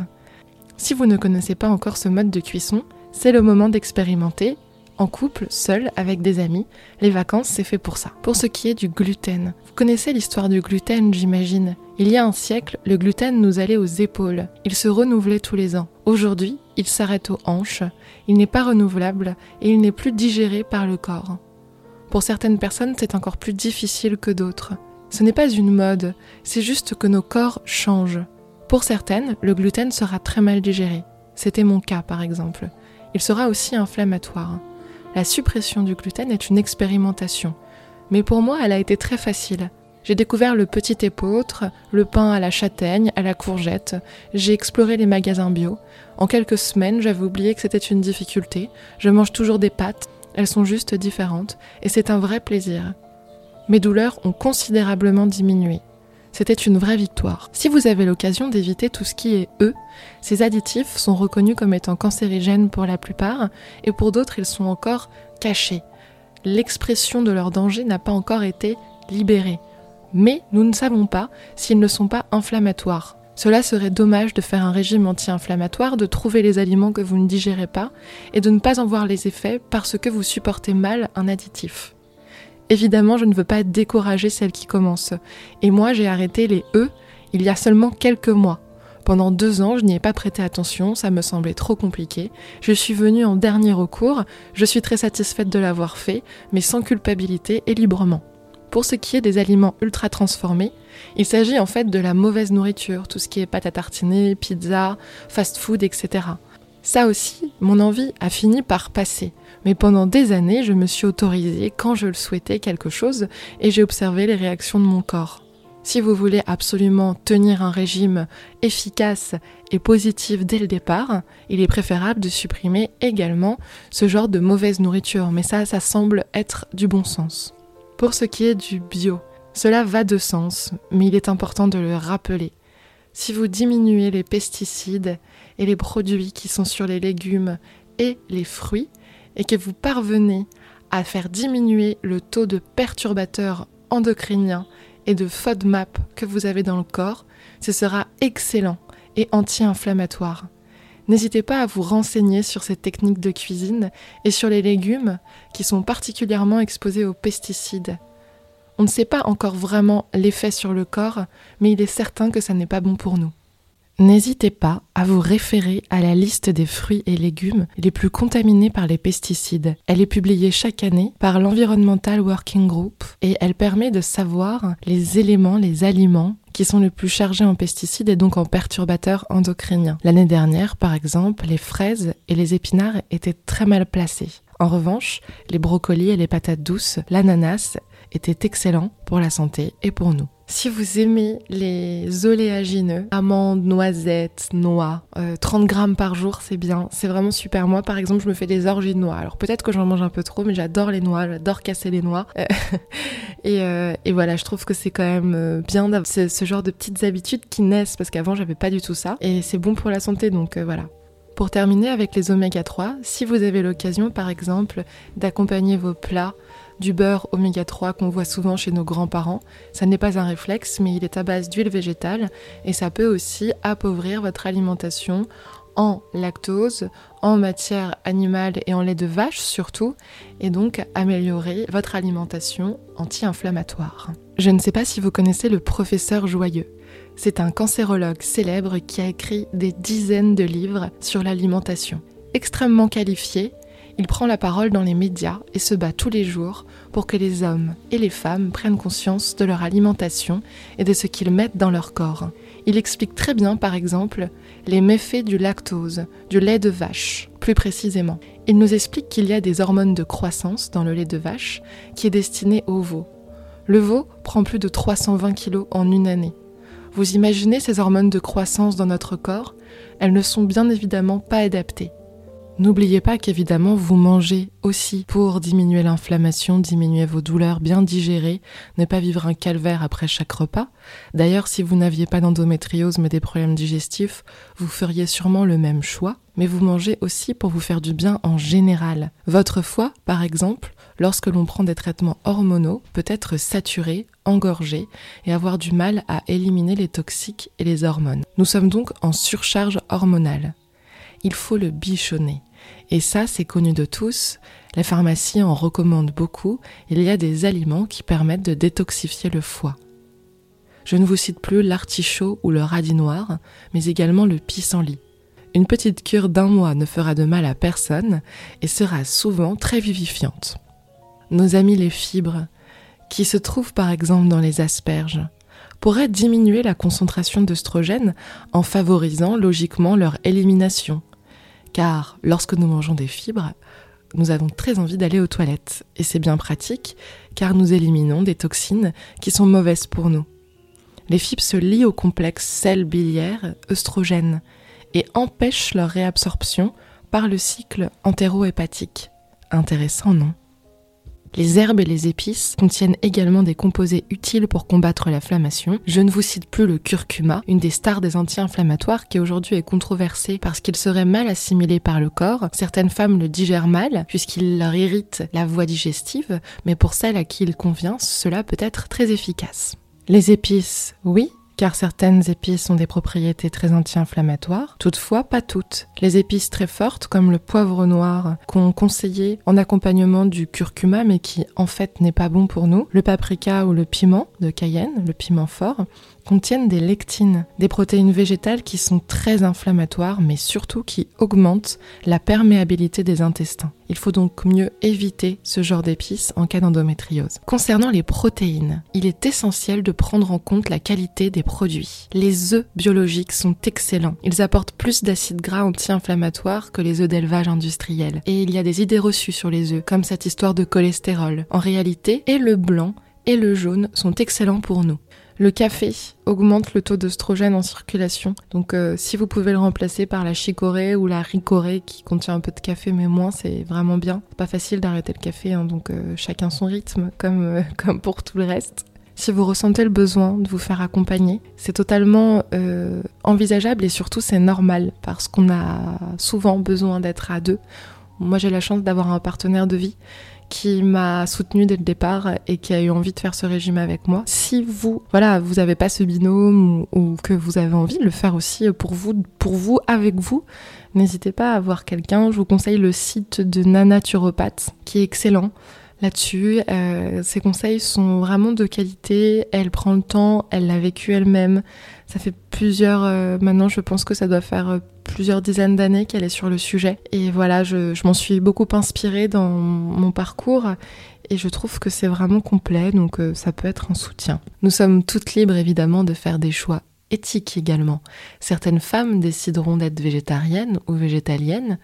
Si vous ne connaissez pas encore ce mode de cuisson, c'est le moment d'expérimenter. En couple, seul, avec des amis, les vacances, c'est fait pour ça. Pour ce qui est du gluten, vous connaissez l'histoire du gluten, j'imagine. Il y a un siècle, le gluten nous allait aux épaules. Il se renouvelait tous les ans. Aujourd'hui, il s'arrête aux hanches, il n'est pas renouvelable et il n'est plus digéré par le corps. Pour certaines personnes, c'est encore plus difficile que d'autres. Ce n'est pas une mode, c'est juste que nos corps changent. Pour certaines, le gluten sera très mal digéré. C'était mon cas, par exemple. Il sera aussi inflammatoire. La suppression du gluten est une expérimentation, mais pour moi elle a été très facile. J'ai découvert le petit épeautre, le pain à la châtaigne, à la courgette, j'ai exploré les magasins bio. En quelques semaines j'avais oublié que c'était une difficulté, je mange toujours des pâtes, elles sont juste différentes et c'est un vrai plaisir. Mes douleurs ont considérablement diminué. C'était une vraie victoire. Si vous avez l'occasion d'éviter tout ce qui est E, ces additifs sont reconnus comme étant cancérigènes pour la plupart, et pour d'autres ils sont encore cachés. L'expression de leur danger n'a pas encore été libérée. Mais nous ne savons pas s'ils ne sont pas inflammatoires. Cela serait dommage de faire un régime anti-inflammatoire, de trouver les aliments que vous ne digérez pas, et de ne pas en voir les effets parce que vous supportez mal un additif. Évidemment, je ne veux pas décourager celles qui commencent. Et moi, j'ai arrêté les E il y a seulement quelques mois. Pendant deux ans, je n'y ai pas prêté attention, ça me semblait trop compliqué. Je suis venue en dernier recours, je suis très satisfaite de l'avoir fait, mais sans culpabilité et librement. Pour ce qui est des aliments ultra transformés, il s'agit en fait de la mauvaise nourriture, tout ce qui est pâte à tartiner, pizza, fast-food, et cetera. Ça aussi, mon envie a fini par passer. Mais pendant des années, je me suis autorisée, quand je le souhaitais, quelque chose et j'ai observé les réactions de mon corps. Si vous voulez absolument tenir un régime efficace et positif dès le départ, il est préférable de supprimer également ce genre de mauvaise nourriture. Mais ça, ça semble être du bon sens. Pour ce qui est du bio, cela va de sens, mais il est important de le rappeler. Si vous diminuez les pesticides et les produits qui sont sur les légumes et les fruits, et que vous parvenez à faire diminuer le taux de perturbateurs endocriniens et de FODMAP que vous avez dans le corps, ce sera excellent et anti-inflammatoire. N'hésitez pas à vous renseigner sur ces techniques de cuisine et sur les légumes qui sont particulièrement exposés aux pesticides. On ne sait pas encore vraiment l'effet sur le corps, mais il est certain que ça n'est pas bon pour nous. N'hésitez pas à vous référer à la liste des fruits et légumes les plus contaminés par les pesticides. Elle est publiée chaque année par l'Environmental Working Group et elle permet de savoir les éléments, les aliments qui sont les plus chargés en pesticides et donc en perturbateurs endocriniens. L'année dernière, par exemple, les fraises et les épinards étaient très mal placés. En revanche, les brocolis et les patates douces, l'ananas étaient excellents pour la santé et pour nous. Si vous aimez les oléagineux, amandes, noisettes, noix, euh, trente grammes par jour, c'est bien, c'est vraiment super. Moi, par exemple, je me fais des orgies de noix. Alors peut-être que j'en mange un peu trop, mais j'adore les noix, j'adore casser les noix. Euh, et, euh, et voilà, je trouve que c'est quand même bien d'avoir ce, ce genre de petites habitudes qui naissent, parce qu'avant, j'avais pas du tout ça. Et c'est bon pour la santé, donc euh, voilà. Pour terminer avec les oméga trois, si vous avez l'occasion, par exemple, d'accompagner vos plats du beurre oméga trois qu'on voit souvent chez nos grands-parents. Ça n'est pas un réflexe, mais il est à base d'huile végétale et ça peut aussi appauvrir votre alimentation en lactose, en matière animale et en lait de vache surtout, et donc améliorer votre alimentation anti-inflammatoire. Je ne sais pas si vous connaissez le professeur Joyeux. C'est un cancérologue célèbre qui a écrit des dizaines de livres sur l'alimentation. Extrêmement qualifié, il prend la parole dans les médias et se bat tous les jours pour que les hommes et les femmes prennent conscience de leur alimentation et de ce qu'ils mettent dans leur corps. Il explique très bien, par exemple, les méfaits du lactose, du lait de vache, plus précisément. Il nous explique qu'il y a des hormones de croissance dans le lait de vache qui est destiné au veau. Le veau prend plus de trois cent vingt kilos en une année. Vous imaginez ces hormones de croissance dans notre corps? Elles ne sont bien évidemment pas adaptées. N'oubliez pas qu'évidemment vous mangez aussi pour diminuer l'inflammation, diminuer vos douleurs, bien digérer, ne pas vivre un calvaire après chaque repas. D'ailleurs, si vous n'aviez pas d'endométriose mais des problèmes digestifs, vous feriez sûrement le même choix. Mais vous mangez aussi pour vous faire du bien en général. Votre foie, par exemple, lorsque l'on prend des traitements hormonaux, peut être saturé, engorgé et avoir du mal à éliminer les toxiques et les hormones. Nous sommes donc en surcharge hormonale. Il faut le bichonner. Et ça, c'est connu de tous. La pharmacie en recommande beaucoup. Il y a des aliments qui permettent de détoxifier le foie. Je ne vous cite plus l'artichaut ou le radis noir, mais également le pissenlit. Une petite cure d'un mois ne fera de mal à personne et sera souvent très vivifiante. Nos amis les fibres, qui se trouvent par exemple dans les asperges, pourraient diminuer la concentration d'œstrogènes en favorisant logiquement leur élimination. Car lorsque nous mangeons des fibres, nous avons très envie d'aller aux toilettes. Et c'est bien pratique, car nous éliminons des toxines qui sont mauvaises pour nous. Les fibres se lient au complexe sel biliaire œstrogène et empêchent leur réabsorption par le cycle entérohépatique. Intéressant, non ? Les herbes et les épices contiennent également des composés utiles pour combattre l'inflammation. Je ne vous cite plus le curcuma, une des stars des anti-inflammatoires qui aujourd'hui est controversée parce qu'il serait mal assimilé par le corps. Certaines femmes le digèrent mal puisqu'il leur irrite la voie digestive, mais pour celles à qui il convient, cela peut être très efficace. Les épices, oui, car certaines épices ont des propriétés très anti-inflammatoires, toutefois pas toutes. Les épices très fortes, comme le poivre noir, qu'on conseillait en accompagnement du curcuma, mais qui en fait n'est pas bon pour nous, le paprika ou le piment de Cayenne, le piment fort, contiennent des lectines, des protéines végétales qui sont très inflammatoires, mais surtout qui augmentent la perméabilité des intestins. Il faut donc mieux éviter ce genre d'épices en cas d'endométriose. Concernant les protéines, il est essentiel de prendre en compte la qualité des produits. Les œufs biologiques sont excellents. Ils apportent plus d'acides gras anti-inflammatoires que les œufs d'élevage industriel. Et il y a des idées reçues sur les œufs, comme cette histoire de cholestérol. En réalité, et le blanc et le jaune sont excellents pour nous. Le café augmente le taux d'œstrogène en circulation, donc euh, si vous pouvez le remplacer par la chicorée ou la ricorée qui contient un peu de café mais moins, c'est vraiment bien. C'est pas facile d'arrêter le café, hein, donc euh, chacun son rythme, comme, euh, comme pour tout le reste. Si vous ressentez le besoin de vous faire accompagner, c'est totalement euh, envisageable et surtout c'est normal parce qu'on a souvent besoin d'être à deux. Moi j'ai la chance d'avoir un partenaire de vie qui m'a soutenue dès le départ et qui a eu envie de faire ce régime avec moi. Si vous, voilà, vous n'avez pas ce binôme ou, ou que vous avez envie de le faire aussi pour vous, pour vous, avec vous, n'hésitez pas à voir quelqu'un. Je vous conseille le site de Nanaturopathe qui est excellent là-dessus. Euh, ses conseils sont vraiment de qualité. Elle prend le temps, elle l'a vécu elle-même. Ça fait plusieurs... Euh, maintenant, je pense que ça doit faire... Euh, plusieurs dizaines d'années qu'elle est sur le sujet. Et voilà, je, je m'en suis beaucoup inspirée dans mon parcours et je trouve que c'est vraiment complet, donc ça peut être un soutien. Nous sommes toutes libres évidemment de faire des choix éthique également. Certaines femmes décideront d'être végétariennes ou végétaliennes.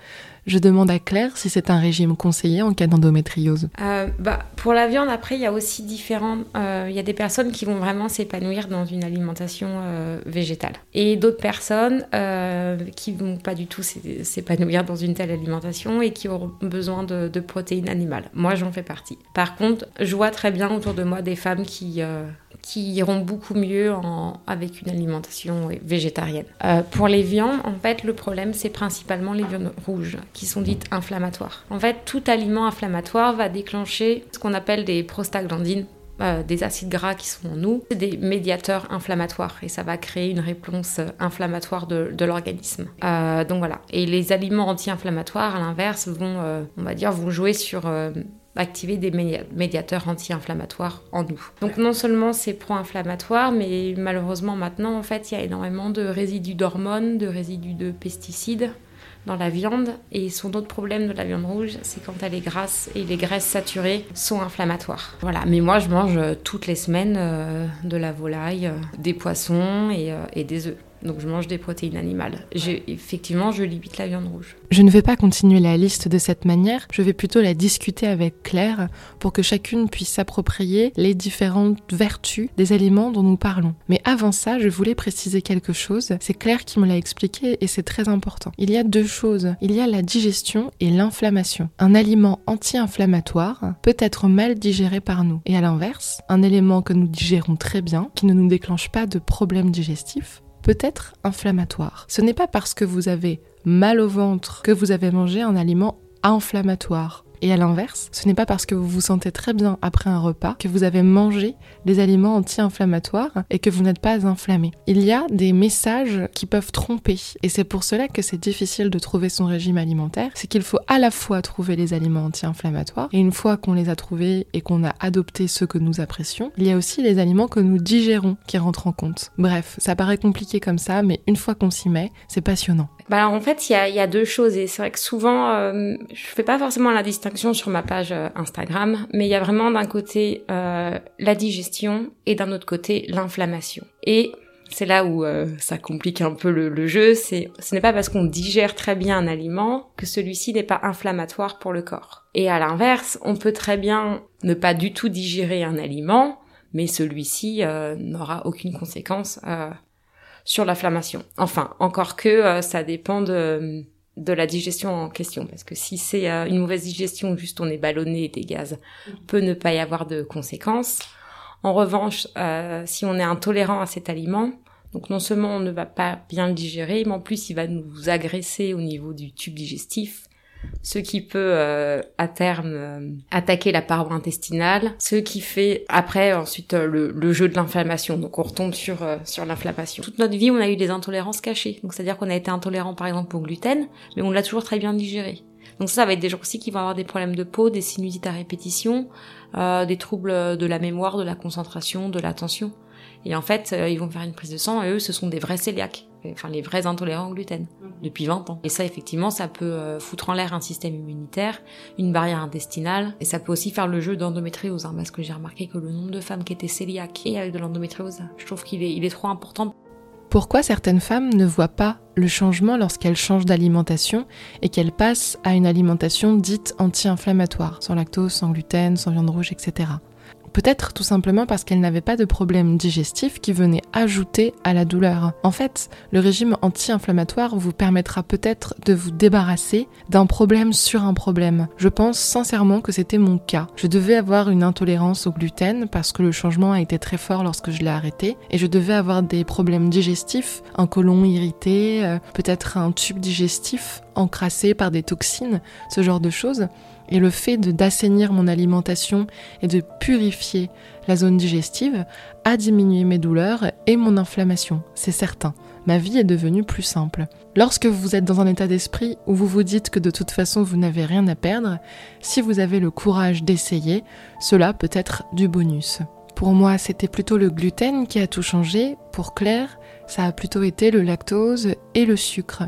Je demande à Claire si c'est un régime conseillé en cas d'endométriose. Euh, bah, pour la viande, après, il y a aussi différents... Il euh, y a des personnes qui vont vraiment s'épanouir dans une alimentation euh, végétale. Et d'autres personnes euh, qui ne vont pas du tout s'épanouir dans une telle alimentation et qui auront besoin de, de protéines animales. Moi, j'en fais partie. Par contre, je vois très bien autour de moi des femmes qui... Euh, qui iront beaucoup mieux en, avec une alimentation végétarienne. Euh, pour les viandes, en fait, le problème, c'est principalement les viandes rouges, qui sont dites inflammatoires. En fait, tout aliment inflammatoire va déclencher ce qu'on appelle des prostaglandines, euh, des acides gras qui sont en nous, c'est des médiateurs inflammatoires, et ça va créer une réponse inflammatoire de, de l'organisme. Euh, donc voilà. Et les aliments anti-inflammatoires, à l'inverse, vont, euh, on va dire, vont jouer sur... Euh, activer des médiateurs anti-inflammatoires en nous. Donc non seulement c'est pro-inflammatoire, mais malheureusement maintenant, en fait, il y a énormément de résidus d'hormones, de résidus de pesticides dans la viande. Et son autre problème de la viande rouge, c'est quand elle est grasse et les graisses saturées sont inflammatoires. Voilà, mais moi je mange toutes les semaines euh, de la volaille, euh, des poissons et, euh, et des œufs. Donc je mange des protéines animales. Je, effectivement, je limite la viande rouge. Je ne vais pas continuer la liste de cette manière. Je vais plutôt la discuter avec Claire pour que chacune puisse s'approprier les différentes vertus des aliments dont nous parlons. Mais avant ça, je voulais préciser quelque chose. C'est Claire qui me l'a expliqué et c'est très important. Il y a deux choses. Il y a la digestion et l'inflammation. Un aliment anti-inflammatoire peut être mal digéré par nous. Et à l'inverse, un élément que nous digérons très bien, qui ne nous déclenche pas de problèmes digestifs, peut être inflammatoire. Ce n'est pas parce que vous avez mal au ventre que vous avez mangé un aliment inflammatoire. Et à l'inverse, ce n'est pas parce que vous vous sentez très bien après un repas que vous avez mangé des aliments anti-inflammatoires et que vous n'êtes pas inflammé. Il y a des messages qui peuvent tromper et c'est pour cela que c'est difficile de trouver son régime alimentaire. C'est qu'il faut à la fois trouver les aliments anti-inflammatoires et une fois qu'on les a trouvés et qu'on a adopté ceux que nous apprécions, il y a aussi les aliments que nous digérons qui rentrent en compte. Bref, ça paraît compliqué comme ça, mais une fois qu'on s'y met, c'est passionnant. Bah alors en fait, il y a, y a deux choses et c'est vrai que souvent, euh, je fais pas forcément la distinction sur ma page Instagram, mais il y a vraiment d'un côté euh, la digestion et d'un autre côté l'inflammation. Et c'est là où euh, ça complique un peu le, le jeu, c'est ce n'est pas parce qu'on digère très bien un aliment que celui-ci n'est pas inflammatoire pour le corps. Et à l'inverse, on peut très bien ne pas du tout digérer un aliment, mais celui-ci euh, n'aura aucune conséquence euh, sur l'inflammation. Enfin, encore que euh, ça dépend de... Euh, de la digestion en question, parce que si c'est euh, une mauvaise digestion, juste on est ballonné et des gaz, peut ne pas y avoir de conséquences. En revanche, euh, si on est intolérant à cet aliment, donc non seulement on ne va pas bien le digérer, mais en plus il va nous agresser au niveau du tube digestif, ce qui peut euh, à terme euh, attaquer la paroi intestinale, ce qui fait après ensuite euh, le, le jeu de l'inflammation. Donc on retombe sur euh, sur l'inflammation. Toute notre vie, on a eu des intolérances cachées. Donc c'est-à-dire qu'on a été intolérant par exemple au gluten, mais on l'a toujours très bien digéré. Donc ça, ça va être des gens aussi qui vont avoir des problèmes de peau, des sinusites à répétition, euh, des troubles de la mémoire, de la concentration, de l'attention. Et en fait, euh, ils vont faire une prise de sang et eux, ce sont des vrais cœliaques. Enfin, les vrais intolérants au gluten, depuis vingt ans. Et ça, effectivement, ça peut foutre en l'air un système immunitaire, une barrière intestinale, et ça peut aussi faire le jeu d'endométriose, hein, parce que j'ai remarqué que le nombre de femmes qui étaient cœliaques et avec de l'endométriose, je trouve qu'il est, il est trop important. Pourquoi certaines femmes ne voient pas le changement lorsqu'elles changent d'alimentation et qu'elles passent à une alimentation dite anti-inflammatoire, sans lactose, sans gluten, sans viande rouge, et cetera. Peut-être tout simplement parce qu'elle n'avait pas de problème digestif qui venait ajouter à la douleur. En fait, le régime anti-inflammatoire vous permettra peut-être de vous débarrasser d'un problème sur un problème. Je pense sincèrement que c'était mon cas. Je devais avoir une intolérance au gluten parce que le changement a été très fort lorsque je l'ai arrêté et je devais avoir des problèmes digestifs, un côlon irrité, euh, peut-être un tube digestif encrassé par des toxines, ce genre de choses. Et le fait de, d'assainir mon alimentation et de purifier la zone digestive a diminué mes douleurs et mon inflammation, c'est certain. Ma vie est devenue plus simple. Lorsque vous êtes dans un état d'esprit où vous vous dites que de toute façon vous n'avez rien à perdre, si vous avez le courage d'essayer, cela peut être du bonus. Pour moi, c'était plutôt le gluten qui a tout changé. Pour Claire, ça a plutôt été le lactose et le sucre.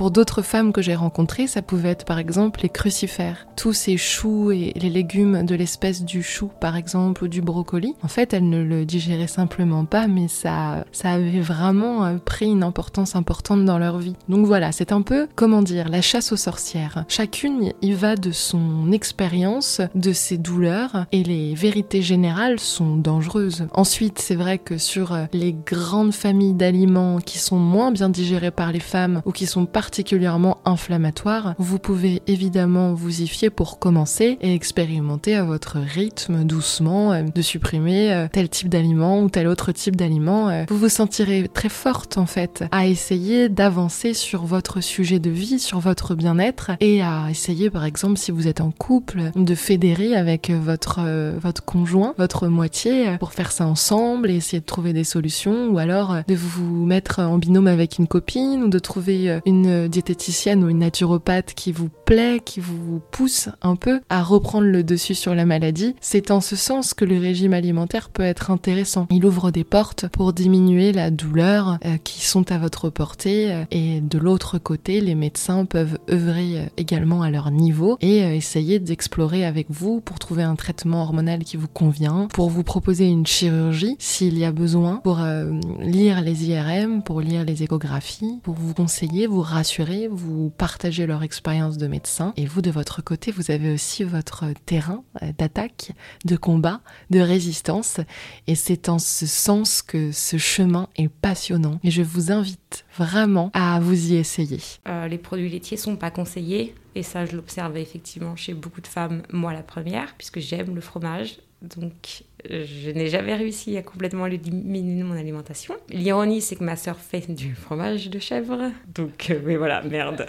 Pour d'autres femmes que j'ai rencontrées, ça pouvait être par exemple les crucifères. Tous ces choux et les légumes de l'espèce du chou par exemple ou du brocoli, en fait elles ne le digéraient simplement pas, mais ça, ça avait vraiment pris une importance importante dans leur vie. Donc voilà, c'est un peu, comment dire, la chasse aux sorcières. Chacune y va de son expérience, de ses douleurs, et les vérités générales sont dangereuses. Ensuite, c'est vrai que sur les grandes familles d'aliments qui sont moins bien digérés par les femmes ou qui sont particulièrement inflammatoires, vous pouvez évidemment vous y fier pour commencer et expérimenter à votre rythme, doucement, de supprimer tel type d'aliment ou tel autre type d'aliment. Vous vous sentirez très forte en fait à essayer d'avancer sur votre sujet de vie, sur votre bien-être, et à essayer par exemple, si vous êtes en couple, de fédérer avec votre, euh, votre conjoint, votre moitié, pour faire ça ensemble et essayer de trouver des solutions, ou alors de vous mettre en binôme avec une copine, ou de trouver une diététicienne ou une naturopathe qui vous plaît, qui vous pousse un peu à reprendre le dessus sur la maladie. C'est en ce sens que le régime alimentaire peut être intéressant. Il ouvre des portes pour diminuer la douleur euh, qui sont à votre portée, euh, et de l'autre côté, les médecins peuvent œuvrer euh, également à leur niveau et euh, essayer d'explorer avec vous pour trouver un traitement hormonal qui vous convient, pour vous proposer une chirurgie s'il y a besoin, pour euh, lire les I R M, pour lire les échographies, pour vous conseiller, vous rassurer, vous partager leur expérience de médecin. Et vous, de votre côté, vous avez aussi votre terrain d'attaque, de combat, de résistance. Et c'est en ce sens que ce chemin est passionnant. Et je vous invite vraiment à vous y essayer. Euh, les produits laitiers ne sont pas conseillés. Et ça, je l'observe effectivement chez beaucoup de femmes, moi la première, puisque j'aime le fromage. Donc, je n'ai jamais réussi à complètement éliminer mon alimentation. L'ironie, c'est que ma sœur fait du fromage de chèvre. Donc, mais voilà, merde.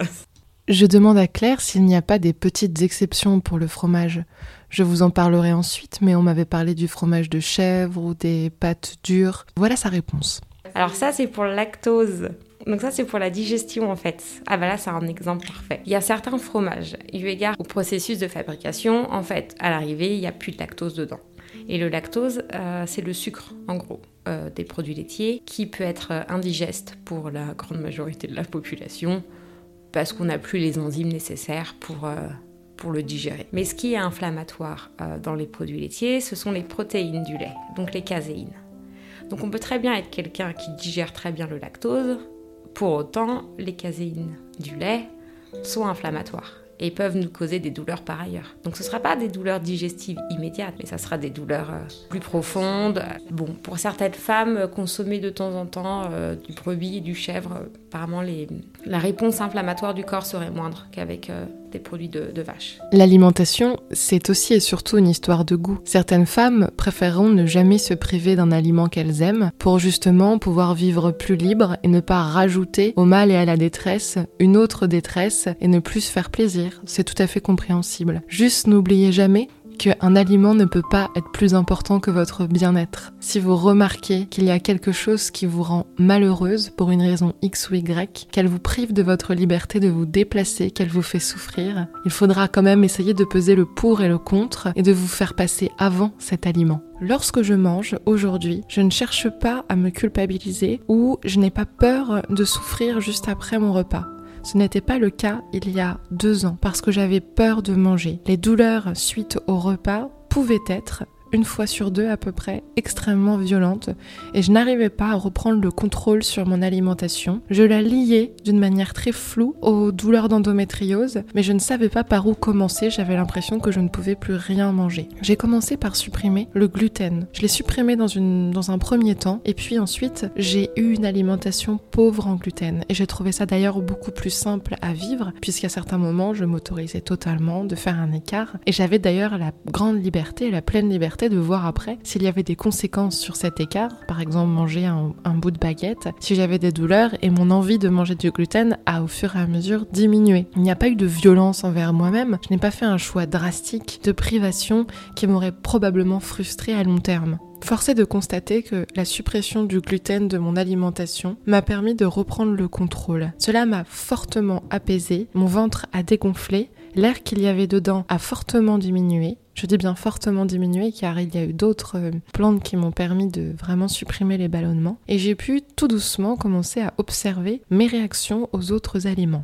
Je demande à Claire s'il n'y a pas des petites exceptions pour le fromage. Je vous en parlerai ensuite, mais on m'avait parlé du fromage de chèvre ou des pâtes dures. Voilà sa réponse. Alors ça, c'est pour lactose. Donc ça, c'est pour la digestion, en fait. Ah bah là, c'est un exemple parfait. Il y a certains fromages, eu égard au processus de fabrication, en fait, à l'arrivée, il n'y a plus de lactose dedans. Et le lactose, euh, c'est le sucre, en gros, euh, des produits laitiers, qui peut être indigeste pour la grande majorité de la population, parce qu'on n'a plus les enzymes nécessaires pour... Euh, pour le digérer. Mais ce qui est inflammatoire euh, dans les produits laitiers, ce sont les protéines du lait, donc les caséines. Donc on peut très bien être quelqu'un qui digère très bien le lactose. Pour autant, les caséines du lait sont inflammatoires et peuvent nous causer des douleurs par ailleurs. Donc ce ne sera pas des douleurs digestives immédiates, mais ça sera des douleurs euh, plus profondes. Bon, pour certaines femmes, consommer de temps en temps euh, du brebis et du chèvre, euh, apparemment les, la réponse inflammatoire du corps serait moindre qu'avec euh, des produits de, de vache. L'alimentation, c'est aussi et surtout une histoire de goût. Certaines femmes préféreront ne jamais se priver d'un aliment qu'elles aiment pour justement pouvoir vivre plus libre et ne pas rajouter au mal et à la détresse une autre détresse et ne plus se faire plaisir. C'est tout à fait compréhensible. Juste n'oubliez jamais qu'un aliment ne peut pas être plus important que votre bien-être. Si vous remarquez qu'il y a quelque chose qui vous rend malheureuse pour une raison X ou Y, qu'elle vous prive de votre liberté de vous déplacer, qu'elle vous fait souffrir, il faudra quand même essayer de peser le pour et le contre et de vous faire passer avant cet aliment. Lorsque je mange, aujourd'hui, je ne cherche pas à me culpabiliser ou je n'ai pas peur de souffrir juste après mon repas. Ce n'était pas le cas il y a deux ans parce que j'avais peur de manger. Les douleurs suite au repas pouvaient être, une fois sur deux à peu près, extrêmement violentes et je n'arrivais pas à reprendre le contrôle sur mon alimentation. Je la liais d'une manière très floue aux douleurs d'endométriose, mais je ne savais pas par où commencer, j'avais l'impression que je ne pouvais plus rien manger. J'ai commencé par supprimer le gluten. Je l'ai supprimé dans, une, dans un premier temps et puis ensuite j'ai eu une alimentation pauvre en gluten et j'ai trouvé ça d'ailleurs beaucoup plus simple à vivre puisqu'à certains moments je m'autorisais totalement de faire un écart et j'avais d'ailleurs la grande liberté, la pleine liberté de voir après s'il y avait des conséquences sur cet écart, par exemple manger un, un bout de baguette, si j'avais des douleurs et mon envie de manger du gluten a au fur et à mesure diminué. Il n'y a pas eu de violence envers moi-même, je n'ai pas fait un choix drastique de privation qui m'aurait probablement frustrée à long terme. Force est de constater que la suppression du gluten de mon alimentation m'a permis de reprendre le contrôle. Cela m'a fortement apaisée, mon ventre a dégonflé, l'air qu'il y avait dedans a fortement diminué. Je dis bien fortement diminué car il y a eu d'autres plantes qui m'ont permis de vraiment supprimer les ballonnements et j'ai pu tout doucement commencer à observer mes réactions aux autres aliments.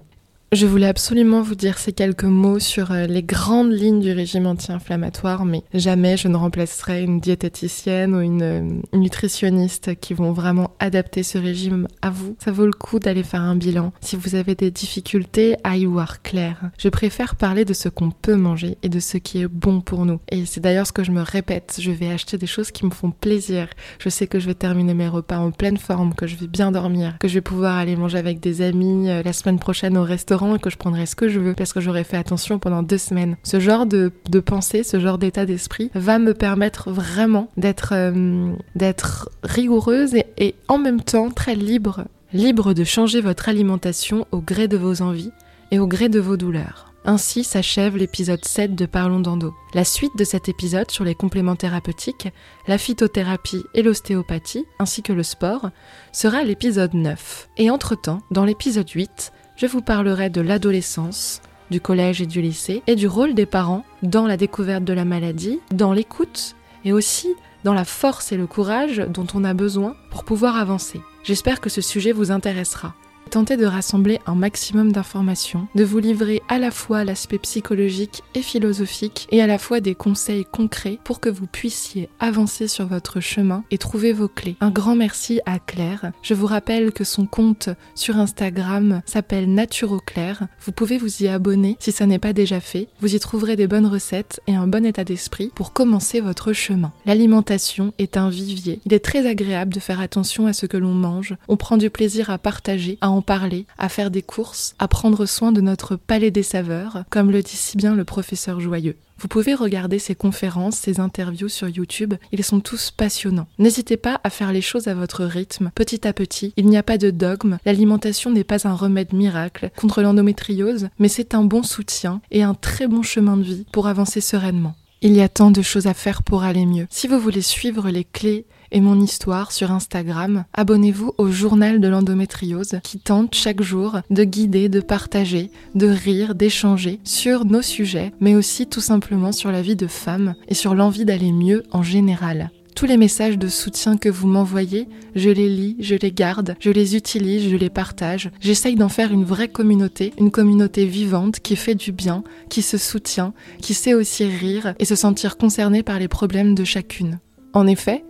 Je voulais absolument vous dire ces quelques mots sur les grandes lignes du régime anti-inflammatoire, mais jamais je ne remplacerai une diététicienne ou une, une nutritionniste qui vont vraiment adapter ce régime à vous. Ça vaut le coup d'aller faire un bilan. Si vous avez des difficultés, à y voir clair. Je préfère parler de ce qu'on peut manger et de ce qui est bon pour nous. Et c'est d'ailleurs ce que je me répète. Je vais acheter des choses qui me font plaisir. Je sais que je vais terminer mes repas en pleine forme, que je vais bien dormir, que je vais pouvoir aller manger avec des amis la semaine prochaine au restaurant, et que je prendrai ce que je veux parce que j'aurai fait attention pendant deux semaines. Ce genre de, de pensée, ce genre d'état d'esprit va me permettre vraiment d'être, euh, d'être rigoureuse et, et en même temps très libre. Libre de changer votre alimentation au gré de vos envies et au gré de vos douleurs. Ainsi s'achève l'épisode sept de Parlons d'Endo. La suite de cet épisode sur les compléments thérapeutiques, la phytothérapie et l'ostéopathie, ainsi que le sport, sera l'épisode neuf. Et entre-temps, dans l'épisode huit, je vous parlerai de l'adolescence, du collège et du lycée, et du rôle des parents dans la découverte de la maladie, dans l'écoute, et aussi dans la force et le courage dont on a besoin pour pouvoir avancer. J'espère que ce sujet vous intéressera. Tentez de rassembler un maximum d'informations, de vous livrer à la fois l'aspect psychologique et philosophique, et à la fois des conseils concrets pour que vous puissiez avancer sur votre chemin et trouver vos clés. Un grand merci à Claire. Je vous rappelle que son compte sur Instagram s'appelle NaturoClaire. Vous pouvez vous y abonner si ça n'est pas déjà fait. Vous y trouverez des bonnes recettes et un bon état d'esprit pour commencer votre chemin. L'alimentation est un vivier. Il est très agréable de faire attention à ce que l'on mange. On prend du plaisir à partager, à en parler, à faire des courses, à prendre soin de notre palais des saveurs, comme le dit si bien le professeur Joyeux. Vous pouvez regarder ses conférences, ses interviews sur YouTube, ils sont tous passionnants. N'hésitez pas à faire les choses à votre rythme, petit à petit, il n'y a pas de dogme, l'alimentation n'est pas un remède miracle contre l'endométriose, mais c'est un bon soutien et un très bon chemin de vie pour avancer sereinement. Il y a tant de choses à faire pour aller mieux. Si vous voulez suivre les clés et mon histoire sur Instagram, abonnez-vous au journal de l'endométriose qui tente chaque jour de guider, de partager, de rire, d'échanger sur nos sujets, mais aussi tout simplement sur la vie de femmes et sur l'envie d'aller mieux en général. Tous les messages de soutien que vous m'envoyez, je les lis, je les garde, je les utilise, je les partage. J'essaye d'en faire une vraie communauté, une communauté vivante qui fait du bien, qui se soutient, qui sait aussi rire et se sentir concernée par les problèmes de chacune. En effet,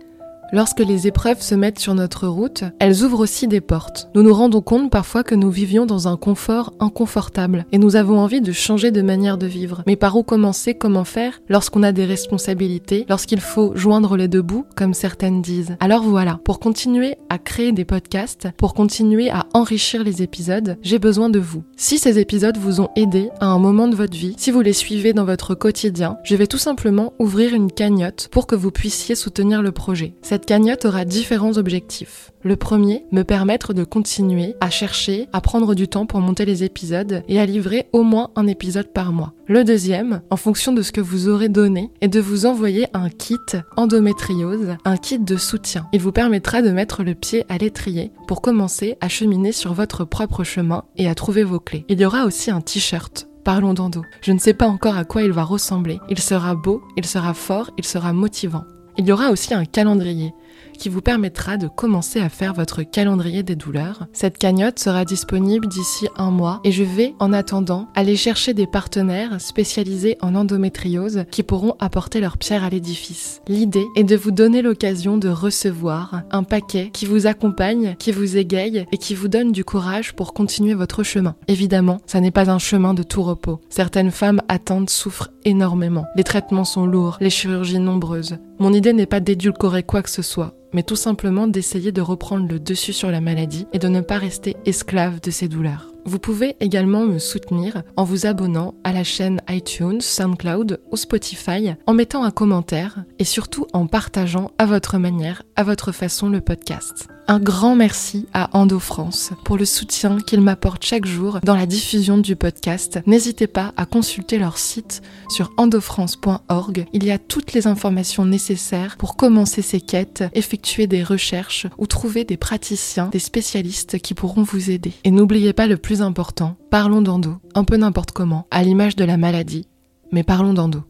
lorsque les épreuves se mettent sur notre route, elles ouvrent aussi des portes. Nous nous rendons compte parfois que nous vivions dans un confort inconfortable et nous avons envie de changer de manière de vivre. Mais par où commencer, comment faire lorsqu'on a des responsabilités, lorsqu'il faut joindre les deux bouts, comme certaines disent. Alors voilà, pour continuer à créer des podcasts, pour continuer à enrichir les épisodes, j'ai besoin de vous. Si ces épisodes vous ont aidé à un moment de votre vie, si vous les suivez dans votre quotidien, je vais tout simplement ouvrir une cagnotte pour que vous puissiez soutenir le projet. Cette Cette cagnotte aura différents objectifs. Le premier, me permettre de continuer à chercher, à prendre du temps pour monter les épisodes et à livrer au moins un épisode par mois. Le deuxième, en fonction de ce que vous aurez donné, est de vous envoyer un kit endométriose, un kit de soutien. Il vous permettra de mettre le pied à l'étrier pour commencer à cheminer sur votre propre chemin et à trouver vos clés. Il y aura aussi un t-shirt. Parlons d'endo. Je ne sais pas encore à quoi il va ressembler. Il sera beau, il sera fort, il sera motivant. Il y aura aussi un calendrier qui vous permettra de commencer à faire votre calendrier des douleurs. Cette cagnotte sera disponible d'ici un mois et je vais, en attendant, aller chercher des partenaires spécialisés en endométriose qui pourront apporter leur pierre à l'édifice. L'idée est de vous donner l'occasion de recevoir un paquet qui vous accompagne, qui vous égaye et qui vous donne du courage pour continuer votre chemin. Évidemment, ça n'est pas un chemin de tout repos. Certaines femmes atteintes souffrent énormément. Les traitements sont lourds, les chirurgies nombreuses. Mon idée n'est pas d'édulcorer quoi que ce soit, mais tout simplement d'essayer de reprendre le dessus sur la maladie et de ne pas rester esclave de ses douleurs. Vous pouvez également me soutenir en vous abonnant à la chaîne iTunes, SoundCloud ou Spotify, en mettant un commentaire et surtout en partageant à votre manière, à votre façon le podcast. Un grand merci à EndoFrance pour le soutien qu'il m'apporte chaque jour dans la diffusion du podcast. N'hésitez pas à consulter leur site sur endofrance point org. Il y a toutes les informations nécessaires pour commencer ces quêtes, effectuer des recherches ou trouver des praticiens, des spécialistes qui pourront vous aider. Et n'oubliez pas le plus important, parlons d'endo, un peu n'importe comment, à l'image de la maladie, mais parlons d'endo.